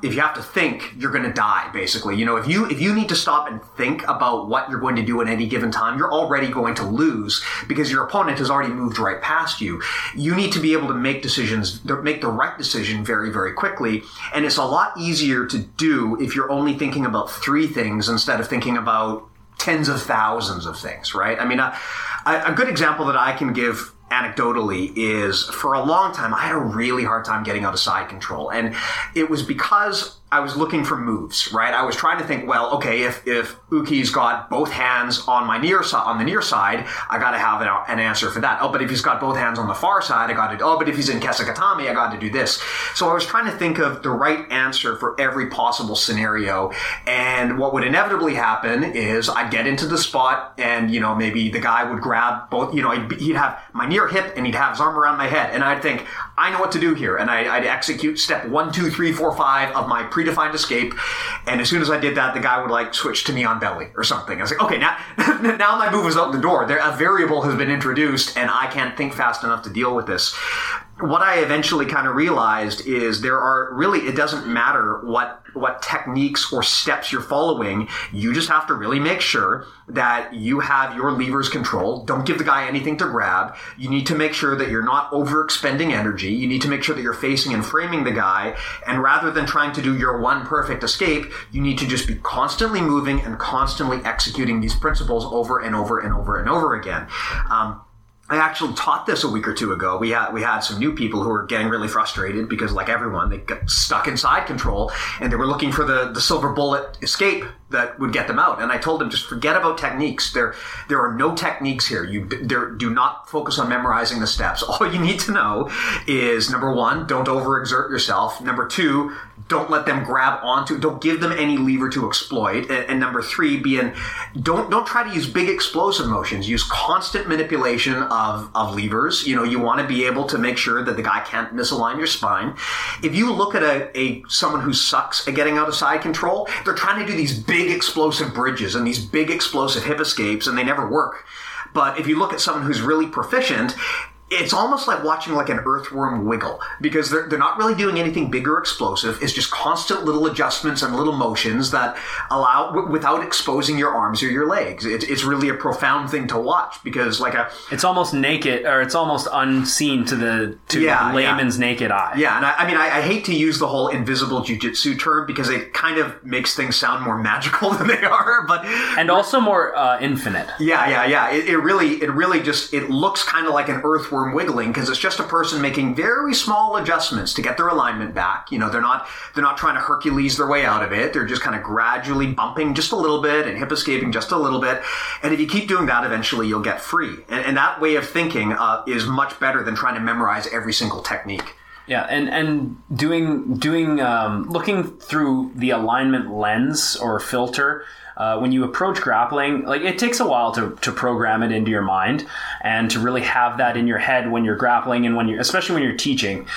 if you have to think, you're going to die, basically. If you need to stop and think about what you're going to do at any given time, you're already going to lose because your opponent has already moved right past you. You need to be able to make decisions, make the right decision very, very quickly. And it's a lot easier to do if you're only thinking about three things instead of thinking about tens of thousands of things, right? I mean, a good example that I can give anecdotally is, for a long time, I had a really hard time getting out of side control. And it was because I was looking for moves, right? I was trying to think, well, okay, if Uki's got both hands on the near side, I got to have an answer for that. Oh, but if he's got both hands on the far side, I got to. Oh, but if he's in Kesakatame, I got to do this. So I was trying to think of the right answer for every possible scenario. And what would inevitably happen is I'd get into the spot, and maybe the guy would grab both. He'd have my near hip, and he'd have his arm around my head, and I'd think, I know what to do here, and I'd execute step 1, 2, 3, 4, 5 of my predefined escape, and as soon as I did that, the guy would switch to me on belly or something. I was like, okay, now my move was out the door. A variable has been introduced, and I can't think fast enough to deal with this. What I eventually kind of realized is it doesn't matter what techniques or steps you're following. You just have to really make sure that you have your levers controlled. Don't give the guy anything to grab. You need to make sure that you're not overexpending energy. You need to make sure that you're facing and framing the guy. And rather than trying to do your one perfect escape, you need to just be constantly moving and constantly executing these principles over and over and over and over again. I actually taught this a week or two ago. We had some new people who were getting really frustrated because, like everyone, they got stuck in side control and they were looking for the silver bullet escape that would get them out. And I told them, just forget about techniques. There are no techniques here. Do not focus on memorizing the steps. All you need to know is, number one, don't overexert yourself. Number two, don't let them grab onto. Don't give them any lever to exploit. And number three, don't try to use big explosive motions. Use constant manipulation of levers. You want to be able to make sure that the guy can't misalign your spine. If you look at a someone who sucks at getting out of side control, they're trying to do these big explosive bridges and these big explosive hip escapes, and they never work. But if you look at someone who's really proficient, it's almost like watching like an earthworm wiggle, because they're not really doing anything big or explosive. It's just constant little adjustments and little motions that allow without exposing your arms or your legs. It's really a profound thing to watch, because it's almost naked, or it's almost unseen to the layman's naked eye. Yeah, and I mean I hate to use the whole invisible jiu-jitsu term, because it kind of makes things sound more magical than they are, and also more infinite. Yeah. It really looks kind of like an earthworm wiggling, because it's just a person making very small adjustments to get their alignment back. You know, they're not trying to Hercules their way out of it. They're just kind of gradually bumping just a little bit and hip escaping just a little bit. And if you keep doing that, eventually you'll get free. And that way of thinking is much better than trying to memorize every single technique. Yeah, and doing looking through the alignment lens or filter. When you approach grappling, it takes a while to program it into your mind and to really have that in your head when you're grappling, and especially when you're teaching.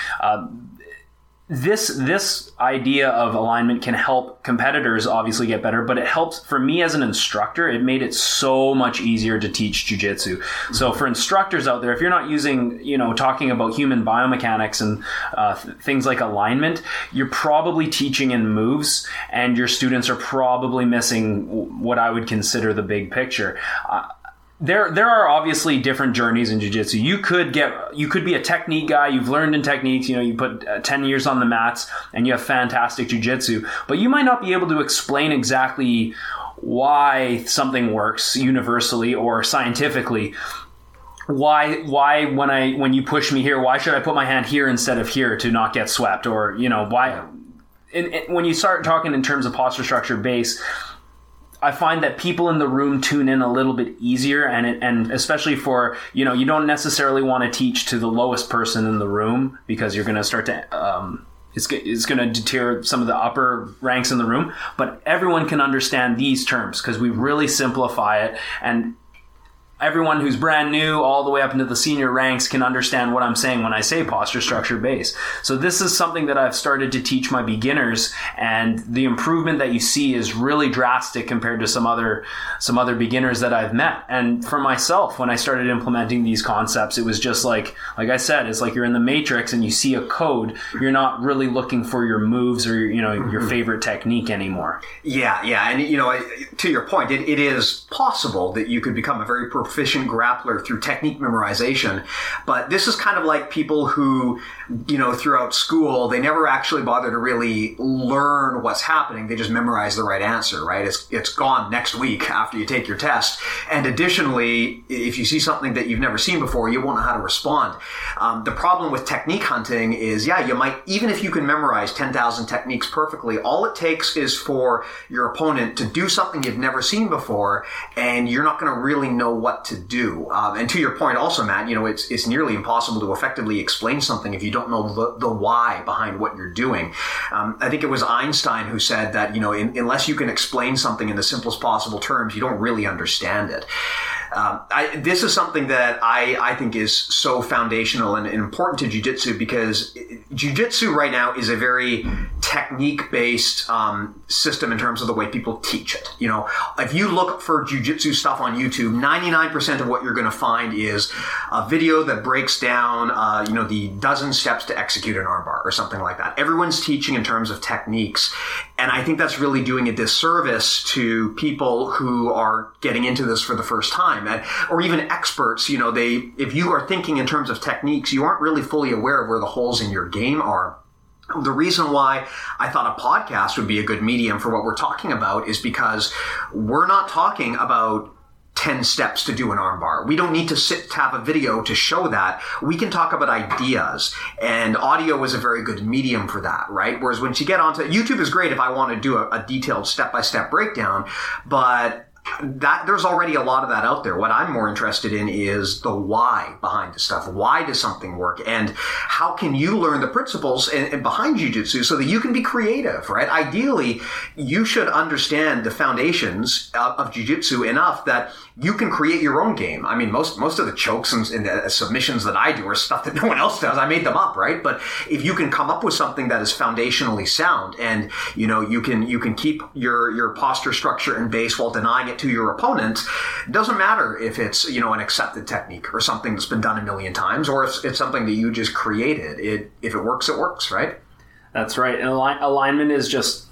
This idea of alignment can help competitors obviously get better, but it helps for me as an instructor. It made it so much easier to teach jiu-jitsu. So for instructors out there, if you're not using, talking about human biomechanics and things like alignment, you're probably teaching in moves, and your students are probably missing what I would consider the big picture. There are obviously different journeys in jiu-jitsu. You could be a technique guy. You've learned in techniques. You put 10 years on the mats and you have fantastic jiu-jitsu, but you might not be able to explain exactly why something works universally or scientifically. Why when you push me here, why should I put my hand here instead of here to not get swept? Or, why? And when you start talking in terms of posture, structure, base, I find that people in the room tune in a little bit easier, and especially for, you don't necessarily want to teach to the lowest person in the room, because you're going to start to it's going to deter some of the upper ranks in the room. But everyone can understand these terms, because we really simplify it, and everyone who's brand new all the way up into the senior ranks can understand what I'm saying when I say posture, structure, base. So this is something that I've started to teach my beginners, and the improvement that you see is really drastic compared to some other beginners that I've met. And for myself, when I started implementing these concepts, it was just like I said, it's like you're in the Matrix and you see a code. You're not really looking for your moves or your favorite technique anymore. Yeah. And to your point, it is possible that you could become a very proficient grappler through technique memorization, but this is kind of like people who, throughout school, they never actually bother to really learn what's happening. They just memorize the right answer, right? It's gone next week after you take your test. And additionally, if you see something that you've never seen before, you won't know how to respond. The problem with technique hunting is, you might, even if you can memorize 10,000 techniques perfectly, all it takes is for your opponent to do something you've never seen before, and you're not going to really know what to do. And to your point also, Matt, it's nearly impossible to effectively explain something if you don't know the why behind what you're doing. I think it was Einstein who said that, unless you can explain something in the simplest possible terms, you don't really understand it. This is something that I think is so foundational and important to jiu-jitsu, because jiu-jitsu right now is a very technique-based system in terms of the way people teach it. If you look for jiu-jitsu stuff on YouTube, 99% of what you're going to find is a video that breaks down, the dozen steps to execute an armbar or something like that. Everyone's teaching in terms of techniques, and I think that's really doing a disservice to people who are getting into this for the first time. Or even experts, if you are thinking in terms of techniques, you aren't really fully aware of where the holes in your game are. The reason why I thought a podcast would be a good medium for what we're talking about is because we're not talking about 10 steps to do an armbar. We don't need to have a video to show that. We can talk about ideas, and audio is a very good medium for that, right? Whereas once you get onto YouTube, is great if I want to do a detailed step-by-step breakdown, but that there's already a lot of that out there. What I'm more interested in is the why behind the stuff. Why does something work? And how can you learn the principles and behind jiu-jitsu so that you can be creative, right? Ideally, you should understand the foundations of jiu-jitsu enough that you can create your own game. I mean, most of the chokes and the submissions that I do are stuff that no one else does. I made them up, right? But if you can come up with something that is foundationally sound and, you can keep your posture, structure, and base while denying it to to your opponent, it doesn't matter if it's, you know, an accepted technique or something that's been done a million times, or if it's something that you just created. If it works, it works, right? That's right. And alignment is just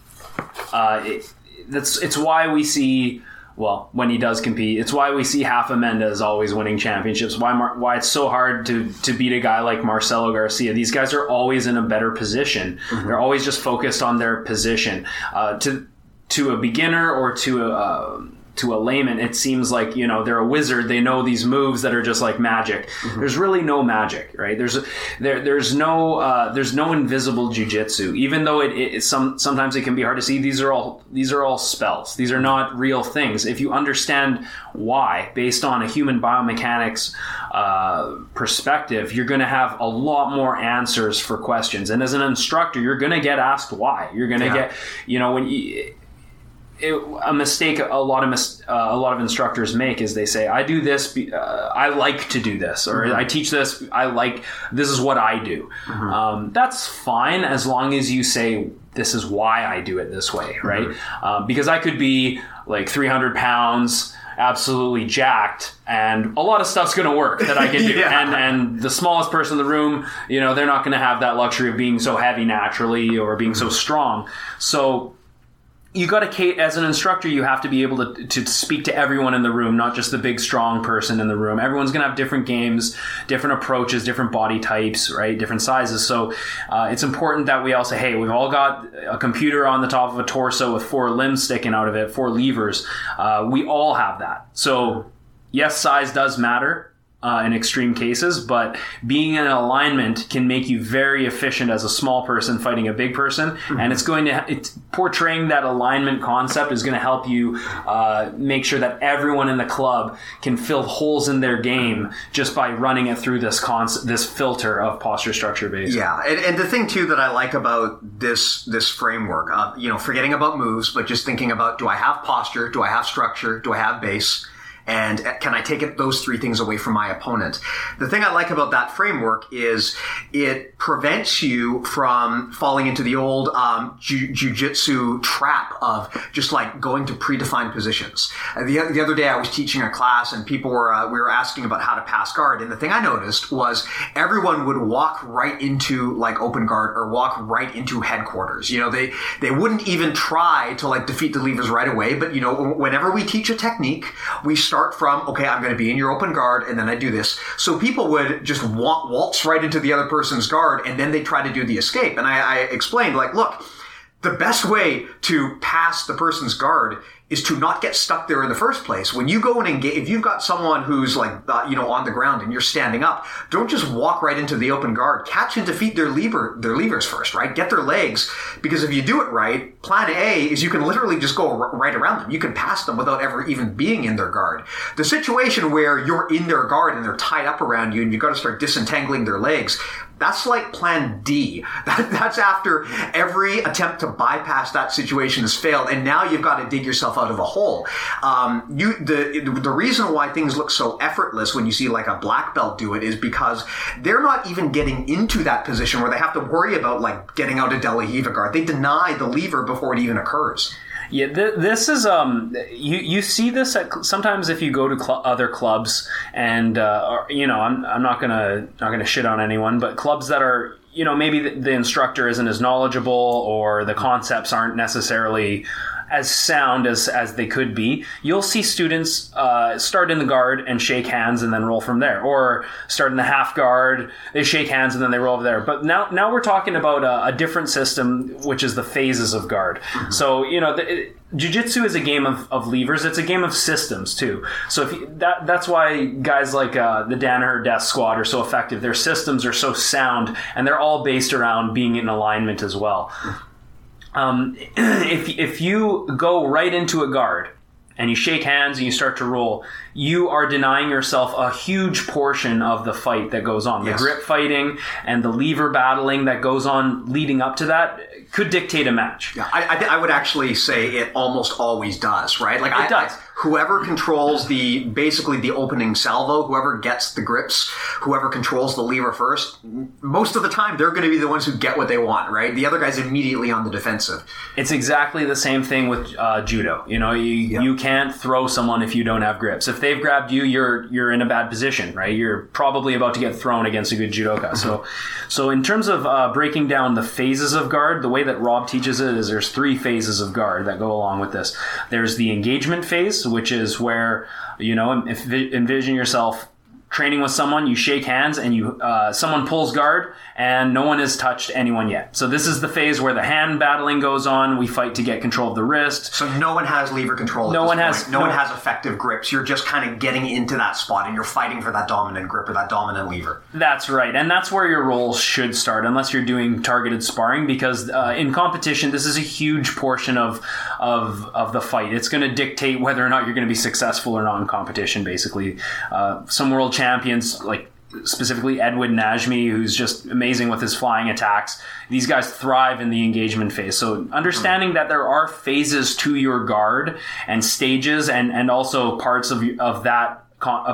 it's why we see, well, when he does compete, it's why we see half Amanda is always winning championships. Why it's so hard to beat a guy like Marcelo Garcia. These guys are always in a better position. Mm-hmm. They're always just focused on their position. To a beginner or to a layman, it seems like, you know, they're a wizard. They know these moves that are just like magic. Mm-hmm. There's really no magic, right? There's no invisible jiu-jitsu, even though sometimes it can be hard to see. These are all spells. These are not real things. If you understand why, based on a human biomechanics perspective, you're going to have a lot more answers for questions. And as an instructor, you're going to get asked why. You're going to get, you know, when you... A mistake a lot of instructors make is they say, I do this, I like to do this, or mm-hmm. I teach this, this is what I do. Mm-hmm. That's fine as long as you say, this is why I do it this way, right? Mm-hmm. Because I could be like 300 pounds, absolutely jacked, and a lot of stuff's going to work that I can do. Yeah. And the smallest person in the room, you know, they're not going to have that luxury of being so heavy naturally or being mm-hmm. so strong. So... you got to, Kate, as an instructor, you have to be able to speak to everyone in the room, not just the big, strong person in the room. Everyone's going to have different games, different approaches, different body types, right? Different sizes. So it's important that we all say, hey, we've all got a computer on the top of a torso with four limbs sticking out of it, four levers. We all have that. So yes, size does matter. In extreme cases, but being in alignment can make you very efficient as a small person fighting a big person. Mm-hmm. And it's portraying that alignment concept is going to help you make sure that everyone in the club can fill holes in their game just by running it through this filter of posture, structure, base. Yeah, and the thing too that I like about this framework, you know, forgetting about moves, but just thinking about, do I have posture? Do I have structure? Do I have base? And can I take those three things away from my opponent? The thing I like about that framework is it prevents you from falling into the old jiu-jitsu trap of just like going to predefined positions. The other day I was teaching a class and people were we were asking about how to pass guard. And the thing I noticed was everyone would walk right into like open guard or walk right into headquarters. You know, they wouldn't even try to like defeat the levers right away. But, you know, whenever we teach a technique, we start from, okay, I'm going to be in your open guard, and then I do this. So people would just waltz right into the other person's guard, and then they try to do the escape. And I explained, like, look, the best way to pass the person's guard is to not get stuck there in the first place. When you go and engage, if you've got someone who's like, you know, on the ground and you're standing up, don't just walk right into the open guard. Catch and defeat their levers first, right? Get their legs. Because if you do it right, plan A is you can literally just go right around them. You can pass them without ever even being in their guard. The situation where you're in their guard and they're tied up around you and you've got to start disentangling their legs, that's like plan D. That's after every attempt to bypass that situation has failed, and now you've got to dig yourself out of a hole. The reason why things look so effortless when you see like a black belt do it is because they're not even getting into that position where they have to worry about like getting out of Delahiva guard. They deny the lever before it even occurs. Yeah, this is you see this sometimes if you go to other clubs, and you know, I'm not gonna shit on anyone, but clubs that are, you know, maybe the instructor isn't as knowledgeable or the concepts aren't necessarily as sound as they could be. You'll see students start in the guard and shake hands and then roll from there, or start in the half guard, they shake hands and then they roll over there. But now we're talking about a different system, which is the phases of guard. Mm-hmm. So, you know, jiu-jitsu is a game of levers. It's a game of systems too. So that's why guys like the Danaher Death Squad are so effective. Their systems are so sound, and they're all based around being in alignment as well. Mm-hmm. If you go right into a guard and you shake hands and you start to roll, you are denying yourself a huge portion of the fight that goes on. Yes. The grip fighting and the lever battling that goes on leading up to that could dictate a match. Yeah, I would actually say it almost always does, right? Like it does. whoever controls the basically the opening salvo, whoever gets the grips, whoever controls the lever first, most of the time they're going to be the ones who get what they want, right? The other guy's immediately on the defensive. It's exactly the same thing with judo. You know, you can't throw someone if you don't have grips. If they've grabbed you, you're in a bad position, right? You're probably about to get thrown against a good judoka. So in terms of breaking down the phases of guard, the way that Rob teaches it is there's three phases of guard that go along with this. There's the engagement phase, which is where, you know, envision yourself training with someone, you shake hands, and someone pulls guard, and no one has touched anyone yet. So this is the phase where the hand battling goes on. We fight to get control of the wrist. So no one has lever control No one has effective grips. You're just kind of getting into that spot, and you're fighting for that dominant grip or that dominant lever. That's right, and that's where your role should start, unless you're doing targeted sparring, because in competition, this is a huge portion of the fight. It's going to dictate whether or not you're going to be successful or not in competition, basically. Some world champions, like specifically Edwin Najmi, who's just amazing with his flying attacks. These guys thrive in the engagement phase. So understanding that there are phases to your guard and stages and also parts of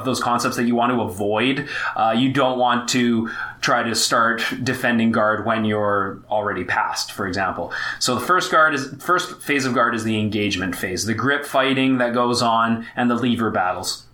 those concepts that you want to avoid. You don't want to try to start defending guard when you're already passed, for example. So the first phase of guard is the engagement phase, the grip fighting that goes on and the lever battles.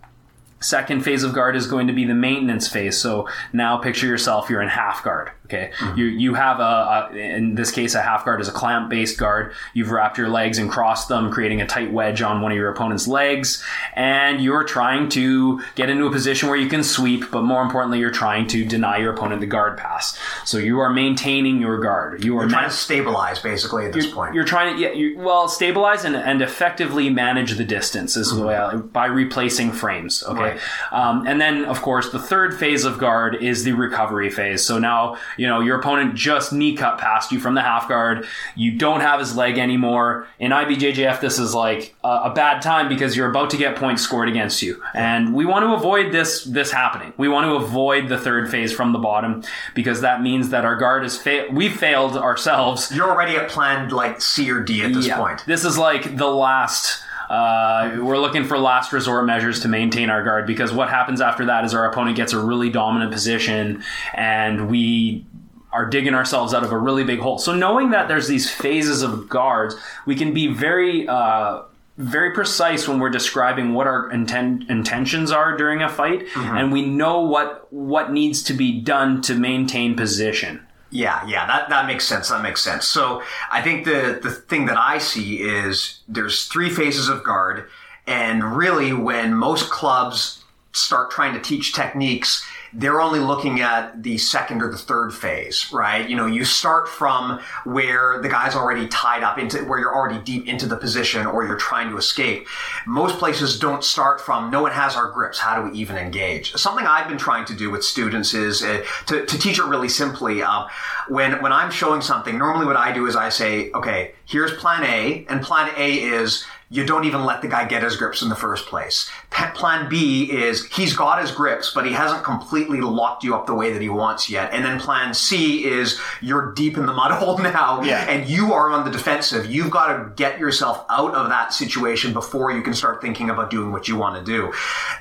Second phase of guard is going to be the maintenance phase. So now picture yourself, you're in half guard. Okay. Mm-hmm. You have in this case, a half guard is a clamp based guard. You've wrapped your legs and crossed them, creating a tight wedge on one of your opponent's legs. And you're trying to get into a position where you can sweep, but more importantly, you're trying to deny your opponent the guard pass. So you are maintaining your guard. You're trying to stabilize basically at this point. You're trying to, stabilize and effectively manage the distance is the way by replacing frames. Okay. Right. And then, of course, the third phase of guard is the recovery phase. So now, you know, your opponent just knee cut past you from the half guard. You don't have his leg anymore. In IBJJF, this is like a bad time because you're about to get points scored against you. And we want to avoid this happening. We want to avoid the third phase from the bottom because that means that our guard is we've failed ourselves. You're already at plan like C or D at this point. This is like the last... we're looking for last resort measures to maintain our guard because what happens after that is our opponent gets a really dominant position and we are digging ourselves out of a really big hole. So knowing that there's these phases of guards, we can be very... very precise when we're describing what our intentions are during a fight, and we know what needs to be done to maintain position. Yeah, that makes sense. So I think the thing that I see is there's three phases of guard, and really when most clubs start trying to teach techniques, they're only looking at the second or the third phase, right? You know, you start from where the guy's already tied up into where you're already deep into the position or you're trying to escape. Most places don't start from, no one has our grips. How do we even engage? Something I've been trying to do with students is to teach it really simply. When I'm showing something, normally what I do is I say, okay, here's plan A, and plan A is you don't even let the guy get his grips in the first place. Plan B is he's got his grips, but he hasn't completely locked you up the way that he wants yet. And then plan C is you're deep in the mud hole now, and you are on the defensive. You've got to get yourself out of that situation before you can start thinking about doing what you want to do.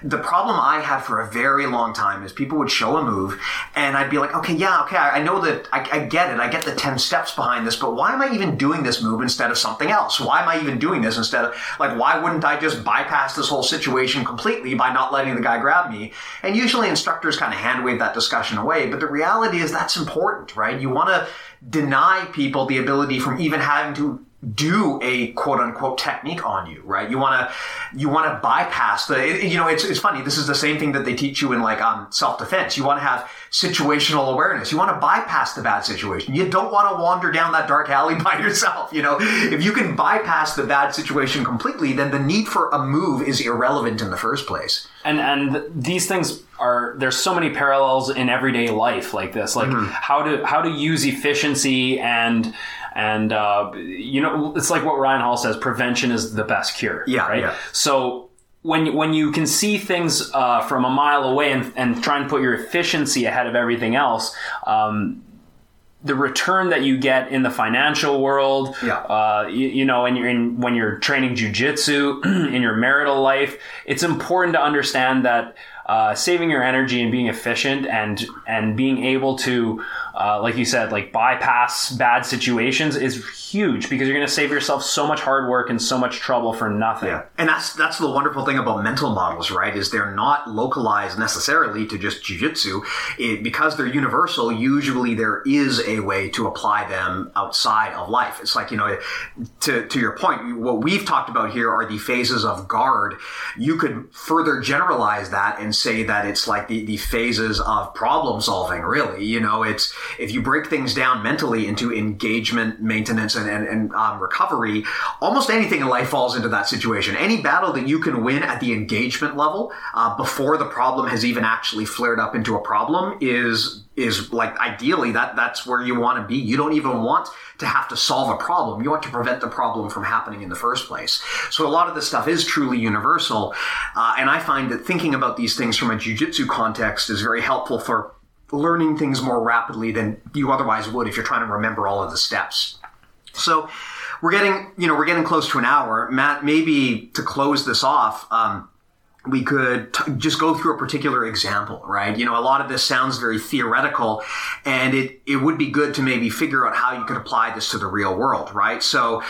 The problem I had for a very long time is people would show a move, and I'd be like, okay, I know that, I get it. I get the 10 steps behind this, but why am I even doing this move instead of something else? Why am I even doing this instead of... Like, why wouldn't I just bypass this whole situation completely by not letting the guy grab me? And usually instructors kind of hand-wave that discussion away, but the reality is that's important, right? You want to deny people the ability from even having to do a quote-unquote technique on you, right? You want to bypass it's funny. This is the same thing that they teach you in like self-defense. You want to have situational awareness. You want to bypass the bad situation. You don't want to wander down that dark alley by yourself. You know, if you can bypass the bad situation completely, then the need for a move is irrelevant in the first place. And these things there's so many parallels in everyday life like this, like how to use efficiency and you know, it's like what Ryan Hall says, prevention is the best cure. So when you can see things from a mile away and try and put your efficiency ahead of everything else, the return that you get in the financial world, when you're training jiu-jitsu, in your marital life, it's important to understand that saving your energy and being efficient and being able to, like you said, like bypass bad situations is huge, because you're going to save yourself so much hard work and so much trouble for nothing. Yeah. And that's the wonderful thing about mental models, right? Is they're not localized necessarily to just jiu-jitsu. Because they're universal, usually there is a way to apply them outside of life. It's like, to your point, what we've talked about here are the phases of guard. You could further generalize that and say that it's like the phases of problem solving, really. It's if you break things down mentally into engagement, maintenance, and recovery, almost anything in life falls into that situation. Any battle that you can win at the engagement level before the problem has even actually flared up into a problem is like, ideally, that's where you want to be. You don't even want to have to solve a problem. You want to prevent the problem from happening in the first place. So a lot of this stuff is truly universal. And I find that thinking about these things from a jiu-jitsu context is very helpful for learning things more rapidly than you otherwise would if you're trying to remember all of the steps. So we're getting close to an hour. Matt, maybe to close this off, we could just go through a particular example, right? A lot of this sounds very theoretical, and it would be good to maybe figure out how you could apply this to the real world, right? So,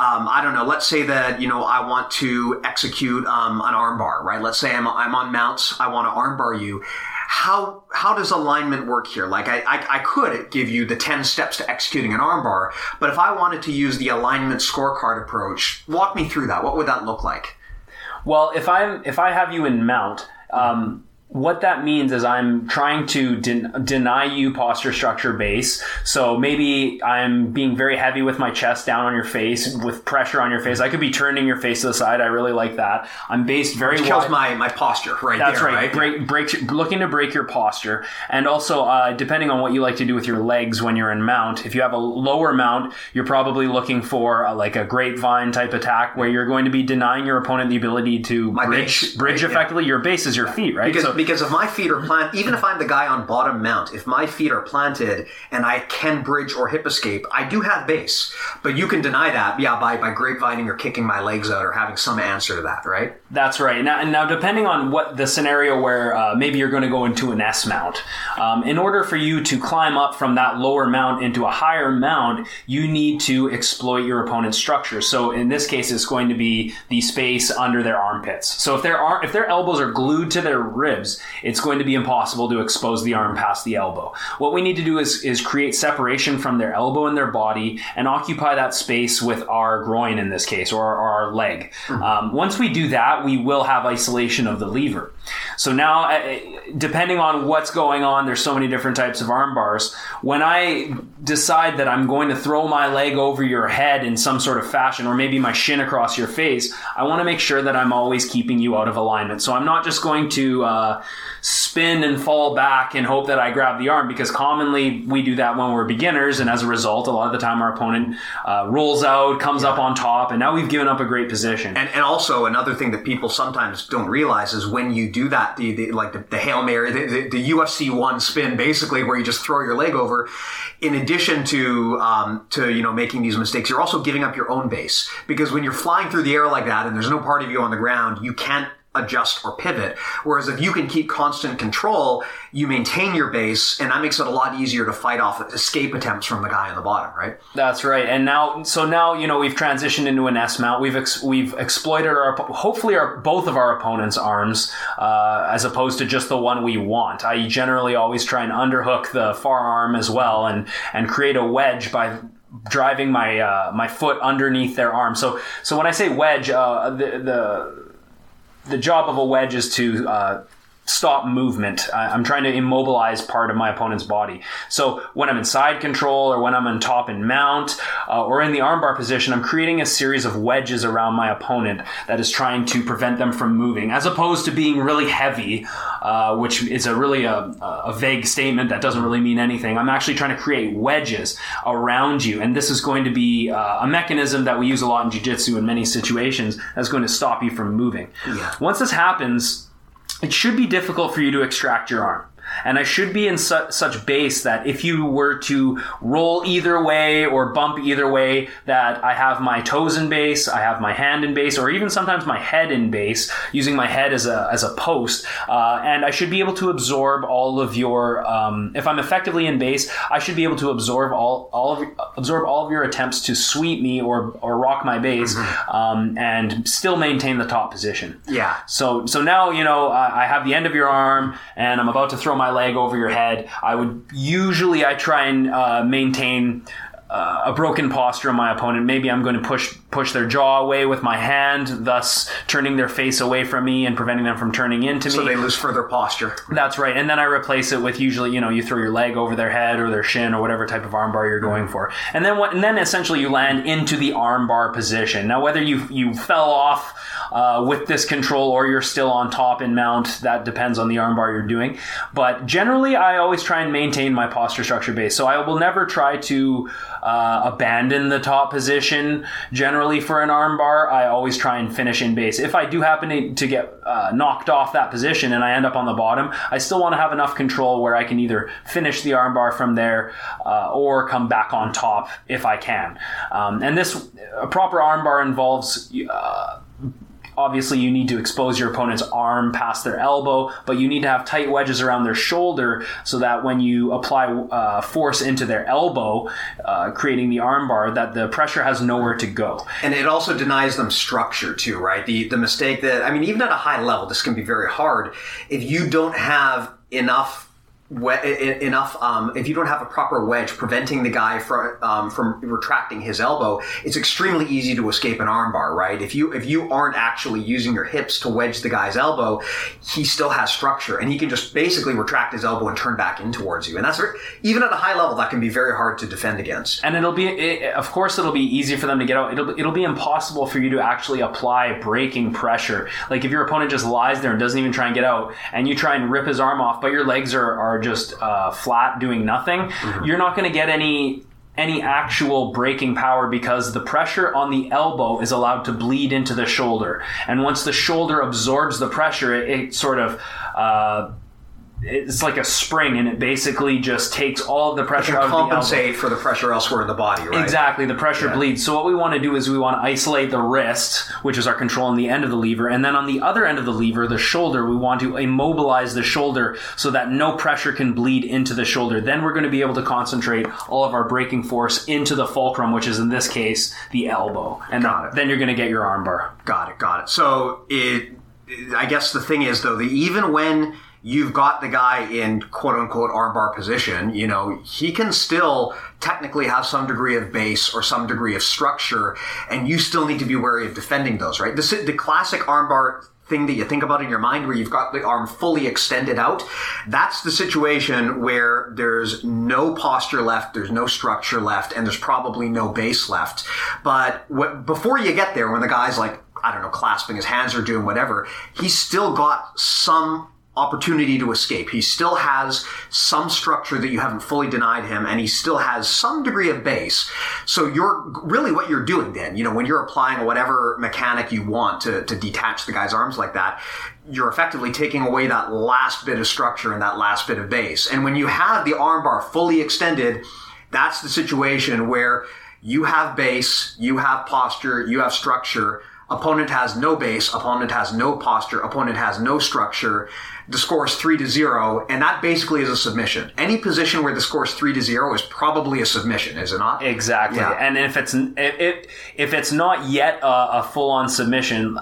I don't know, let's say that, I want to execute an armbar, right? Let's say I'm on mounts, I want to armbar you. How does alignment work here? Like I could give you the 10 steps to executing an armbar, but if I wanted to use the alignment scorecard approach, walk me through that. What would that look like? Well, if I have you in mount, what that means is I'm trying to deny you posture, structure, base. So maybe I'm being very heavy with my chest down on your face, with pressure on your face. I could be turning your face to the side. I really like that. I'm based very well. Which kills my posture right there. That's right. Looking to break your posture. And also, depending on what you like to do with your legs when you're in mount, if you have a lower mount, you're probably looking for a grapevine type attack where you're going to be denying your opponent the ability to bridge effectively. Yeah. Your base is your feet, right? Because if my feet are planted, even if I'm the guy on bottom mount, if my feet are planted and I can bridge or hip escape, I do have base. But you can deny that, by grapevining or kicking my legs out or having some answer to that, right? That's right. Now depending on what the scenario where maybe you're going to go into an S mount, in order for you to climb up from that lower mount into a higher mount, you need to exploit your opponent's structure. So in this case, it's going to be the space under their armpits. So if their elbows are glued to their ribs, it's going to be impossible to expose the arm past the elbow. What we need to do is create separation from their elbow and their body and occupy that space with our groin in this case, or our leg. Mm-hmm. Once we do that, we will have isolation of the lever. So now, depending on what's going on, there's so many different types of arm bars. When I decide that I'm going to throw my leg over your head in some sort of fashion, or maybe my shin across your face, I want to make sure that I'm always keeping you out of alignment. So I'm not just going to spin and fall back and hope that I grab the arm, because commonly we do that when we're beginners, and as a result, a lot of the time our opponent rolls out, comes up on top, and now we've given up a great position. And also another thing that people sometimes don't realize is when you do that, the Hail Mary, the UFC one spin, basically, where you just throw your leg over. In addition to making these mistakes, you're also giving up your own base, because when you're flying through the air like that and there's no part of you on the ground, you can't adjust or pivot. Whereas if you can keep constant control, you maintain your base, and that makes it a lot easier to fight off escape attempts from the guy on the bottom, right? That's right. And now, we've transitioned into an S mount. We've exploited both of our opponent's arms, as opposed to just the one we want. I generally always try and underhook the far arm as well and create a wedge by driving my foot underneath their arm. So when I say wedge, the job of a wedge is to stop movement. I'm trying to immobilize part of my opponent's body. So when I'm in side control, or when I'm on top and mount, or in the armbar position, I'm creating a series of wedges around my opponent that is trying to prevent them from moving, as opposed to being really heavy, which is a really vague statement that doesn't really mean anything. I'm actually trying to create wedges around you, and this is going to be a mechanism that we use a lot in jiu-jitsu in many situations that's going to stop you from moving. Yeah. Once this happens, it should be difficult for you to extract your arm. And I should be in such base that if you were to roll either way or bump either way, that I have my toes in base, I have my hand in base, or even sometimes my head in base, using my head as a post. And I should be able to absorb all of your, if I'm effectively in base, I should be able to absorb all of your attempts to sweep me or rock my base, and still maintain the top position. Yeah. So now, you know, I have the end of your arm and I'm about to throw my leg over your head. I try and maintain a broken posture on my opponent. Maybe I'm going to push their jaw away with my hand, thus turning their face away from me and preventing them from turning into me. So they lose further posture. That's right. And then I replace it with usually, you know, you throw your leg over their head or their shin or whatever type of armbar you're going for. And then essentially you land into the armbar position. Now, whether you fell off with this control or you're still on top in mount, that depends on the armbar you're doing. But generally, I always try and maintain my posture structure base. So I will never try to abandon the top position generally for an armbar. I always try and finish in base. If I do happen to get knocked off that position and I end up on the bottom, I still want to have enough control where I can either finish the armbar from there or come back on top if I can. And a proper armbar involves... obviously, you need to expose your opponent's arm past their elbow, but you need to have tight wedges around their shoulder so that when you apply force into their elbow, creating the armbar, that the pressure has nowhere to go. And it also denies them structure too, right? The mistake that, I mean, even at a high level, this can be very hard. If you don't have if you don't have a proper wedge preventing the guy from retracting his elbow, it's extremely easy to escape an armbar, right? If you aren't actually using your hips to wedge the guy's elbow, he still has structure and he can just basically retract his elbow and turn back in towards you. And that's even at a high level, that can be very hard to defend against. And it'll be easy for them to get out. It'll be impossible for you to actually apply braking pressure. Like if your opponent just lies there and doesn't even try and get out, and you try and rip his arm off, but your legs are just flat doing nothing, You're not going to get any actual braking power because the pressure on the elbow is allowed to bleed into the shoulder. And once the shoulder absorbs the pressure, it sort of... it's like a spring, and it basically just takes all of the pressure out of the elbow. It can compensate for the pressure elsewhere in the body, right? Exactly. The pressure bleeds. So what we want to do is we want to isolate the wrist, which is our control on the end of the lever, and then on the other end of the lever, the shoulder, we want to immobilize the shoulder so that no pressure can bleed into the shoulder. Then we're going to be able to concentrate all of our braking force into the fulcrum, which is in this case the elbow. And then you're going to get your armbar. Got it. So I guess the thing is, though, that even when you've got the guy in quote-unquote armbar position, you know, he can still technically have some degree of base or some degree of structure, and you still need to be wary of defending those, right? The classic armbar thing that you think about in your mind where you've got the arm fully extended out, that's the situation where there's no posture left, there's no structure left, and there's probably no base left. But before you get there, when the guy's like, I don't know, clasping his hands or doing whatever, he's still got some opportunity to escape. He still has some structure that you haven't fully denied him, and he still has some degree of base. So you're really what you're doing then, you know, when you're applying whatever mechanic you want to detach the guy's arms like that, you're effectively taking away that last bit of structure and that last bit of base. And when you have the armbar fully extended, that's the situation where you have base, you have posture, you have structure. Opponent has no base, opponent has no posture, opponent has no structure. The score is 3-0, and that basically is a submission. Any position where the score is 3-0 is probably a submission, is it not? Exactly. Yeah. And if it's not yet a full-on submission,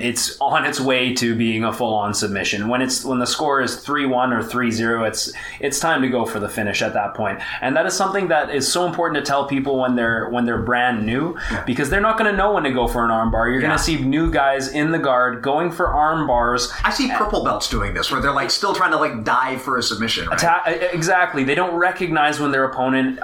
it's on its way to being a full-on submission. When the score is 3-1 or 3-0, it's time to go for the finish at that point. And that is something that is so important to tell people when they're brand new, because they're not going to know when to go for an armbar. You're going to see new guys in the guard going for armbars. I see purple belts doing this, where they're like still trying to like dive for a submission, right? Exactly. They don't recognize when their opponent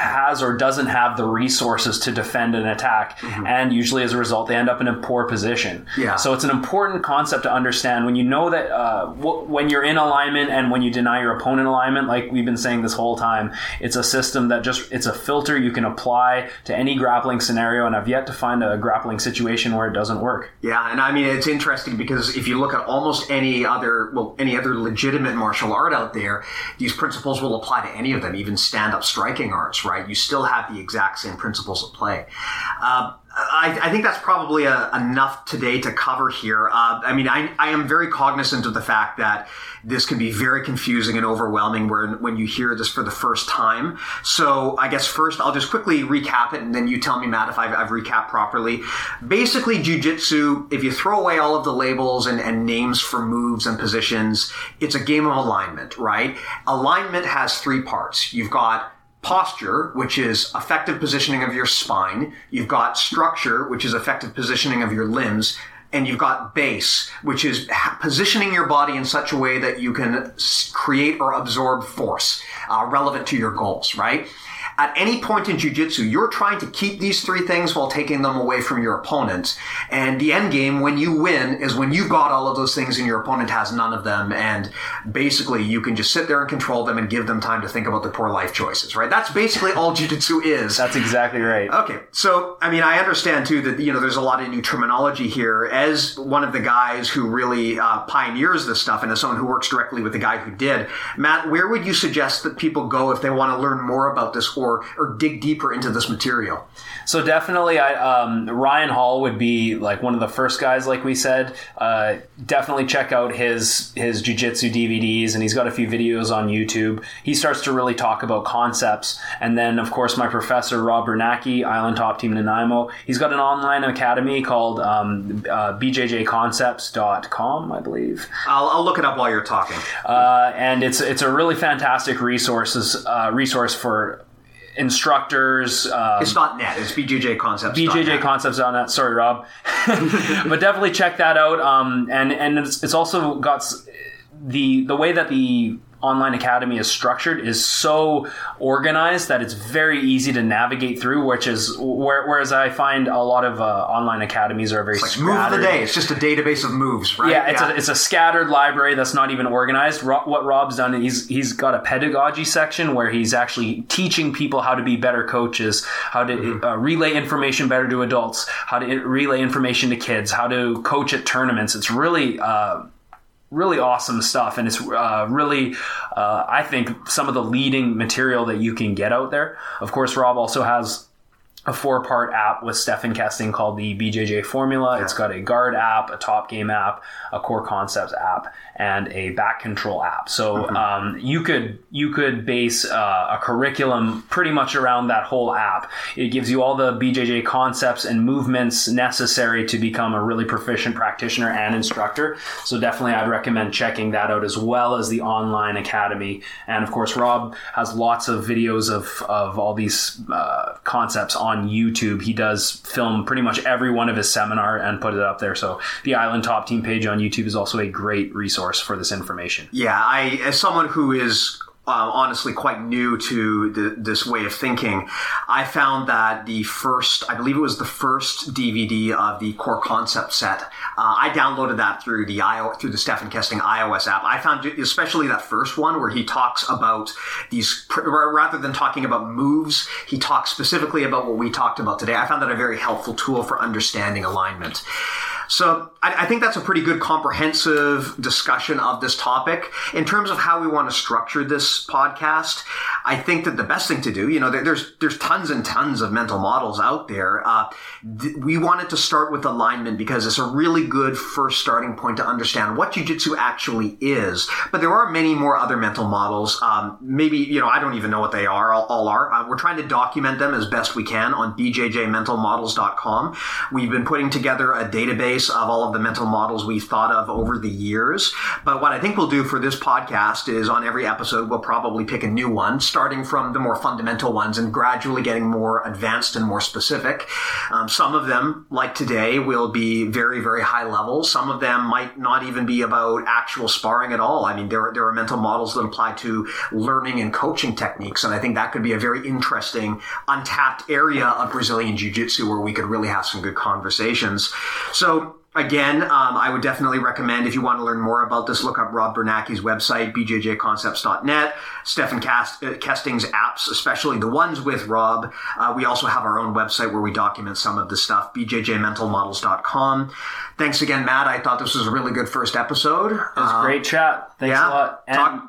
has or doesn't have the resources to defend an attack. Mm-hmm. And usually as a result, they end up in a poor position. Yeah. So it's an important concept to understand when you know that when you're in alignment and when you deny your opponent alignment, like we've been saying this whole time, it's a system that it's a filter you can apply to any grappling scenario. And I've yet to find a grappling situation where it doesn't work. Yeah. And I mean, it's interesting because if you look at almost any other legitimate martial art out there, these principles will apply to any of them, even stand-up striking arts, right? You still have the exact same principles at play. I think that's probably enough today to cover here. I mean, I am very cognizant of the fact that this can be very confusing and overwhelming when you hear this for the first time. So I guess first I'll just quickly recap it, and then you tell me, Matt, if I've recapped properly. Basically, jiu-jitsu, if you throw away all of the labels and names for moves and positions, it's a game of alignment, right? Alignment has three parts. You've got posture, which is effective positioning of your spine. You've got structure, which is effective positioning of your limbs. And you've got base, which is positioning your body in such a way that you can create or absorb force relevant to your goals, right? At any point in jiu-jitsu, you're trying to keep these three things while taking them away from your opponent. And the end game, when you win, is when you've got all of those things and your opponent has none of them. And basically, you can just sit there and control them and give them time to think about their poor life choices, right? That's basically all jiu-jitsu is. That's exactly right. Okay. So, I mean, I understand, too, that, you know, there's a lot of new terminology here. As one of the guys who really pioneers this stuff and as someone who works directly with the guy who did, Matt, where would you suggest that people go if they want to learn more about this or dig deeper into this material? So definitely, Ryan Hall would be like one of the first guys, like we said. Definitely check out his jiu-jitsu DVDs, and he's got a few videos on YouTube. He starts to really talk about concepts. And then, of course, my professor, Rob Bernacki, Island Top Team Nanaimo, he's got an online academy called bjjconcepts.com, I believe. I'll look it up while you're talking. And it's a really fantastic resource for instructors. It's not net. It's bjjconcepts.net. bjjconcepts.net. Sorry, Rob. But definitely check that out. And it's also got the way that the online academy is structured is so organized that it's very easy to navigate through, which is whereas I find a lot of online academies are very scattered. Move of the day. It's just a database of moves, right? Yeah, it's a scattered library that's not even organized. What Rob's done, he's got a pedagogy section where he's actually teaching people how to be better coaches, how to relay information better to adults, how to relay information to kids, how to coach at tournaments. It's really really awesome stuff, and it's really, I think, some of the leading material that you can get out there. Of course, Rob also has a 4-part app with Stefan Kesting called the BJJ Formula. Yeah. It's got a guard app, a top game app, a core concepts app, and a back control app. So you could base a curriculum pretty much around that whole app. It gives you all the BJJ concepts and movements necessary to become a really proficient practitioner and instructor. So definitely I'd recommend checking that out, as well as the online academy. And of course, Rob has lots of videos of all these concepts on YouTube. He does film pretty much every one of his seminar and put it up there. So the Island Top Team page on YouTube is also a great resource for this information. Yeah, as someone who is honestly quite new to this way of thinking, I found that I believe it was the first DVD of the core concept set, I downloaded that through the Stefan Kesting iOS app. I found especially that first one where he talks about these, rather than talking about moves, he talks specifically about what we talked about today. I found that a very helpful tool for understanding alignment. So I think that's a pretty good comprehensive discussion of this topic. In terms of how we want to structure this podcast, I think that the best thing to do, you know, there's tons and tons of mental models out there. We wanted to start with alignment because it's a really good first starting point to understand what jiu-jitsu actually is. But there are many more other mental models. Maybe, you know, I don't even know what they are, all are. We're trying to document them as best we can on bjjmentalmodels.com. We've been putting together a database place of all of the mental models we've thought of over the years. But what I think we'll do for this podcast is on every episode, we'll probably pick a new one, starting from the more fundamental ones and gradually getting more advanced and more specific. Some of them, like today, will be very, very high level. Some of them might not even be about actual sparring at all. I mean, there are mental models that apply to learning and coaching techniques. And I think that could be a very interesting, untapped area of Brazilian Jiu-Jitsu where we could really have some good conversations. So again, I would definitely recommend, if you want to learn more about this, look up Rob Bernacki's website, bjjconcepts.net, Stefan Kesting's apps, especially the ones with Rob. We also have our own website where we document some of the stuff, bjjmentalmodels.com. Thanks again, Matt. I thought this was a really good first episode. It was a great chat. Thanks a lot. And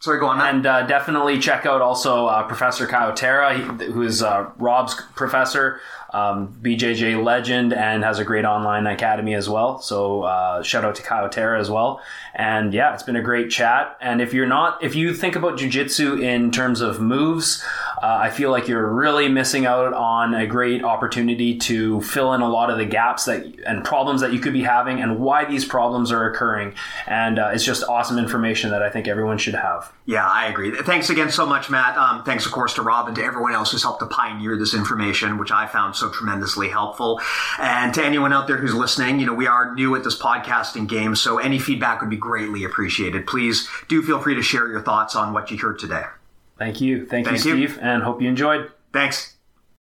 sorry, go on, Matt. And definitely check out also Professor Kyle Tara, who is Rob's professor, BJJ legend, and has a great online academy as well. So shout out to Kyle Tara as well. And yeah, it's been a great chat. And if you think about jiu-jitsu in terms of moves, I feel like you're really missing out on a great opportunity to fill in a lot of the gaps and problems that you could be having and why these problems are occurring. And it's just awesome information that I think everyone should have. Yeah, I agree. Thanks again so much, Matt. Thanks, of course, to Rob and to everyone else who's helped to pioneer this information, which I found so tremendously helpful. And to anyone out there who's listening, we are new at this podcasting game, so any feedback would be greatly appreciated. Please do feel free to share your thoughts on what you heard today. Thank you. Thank you, Steve, and hope you enjoyed. Thanks.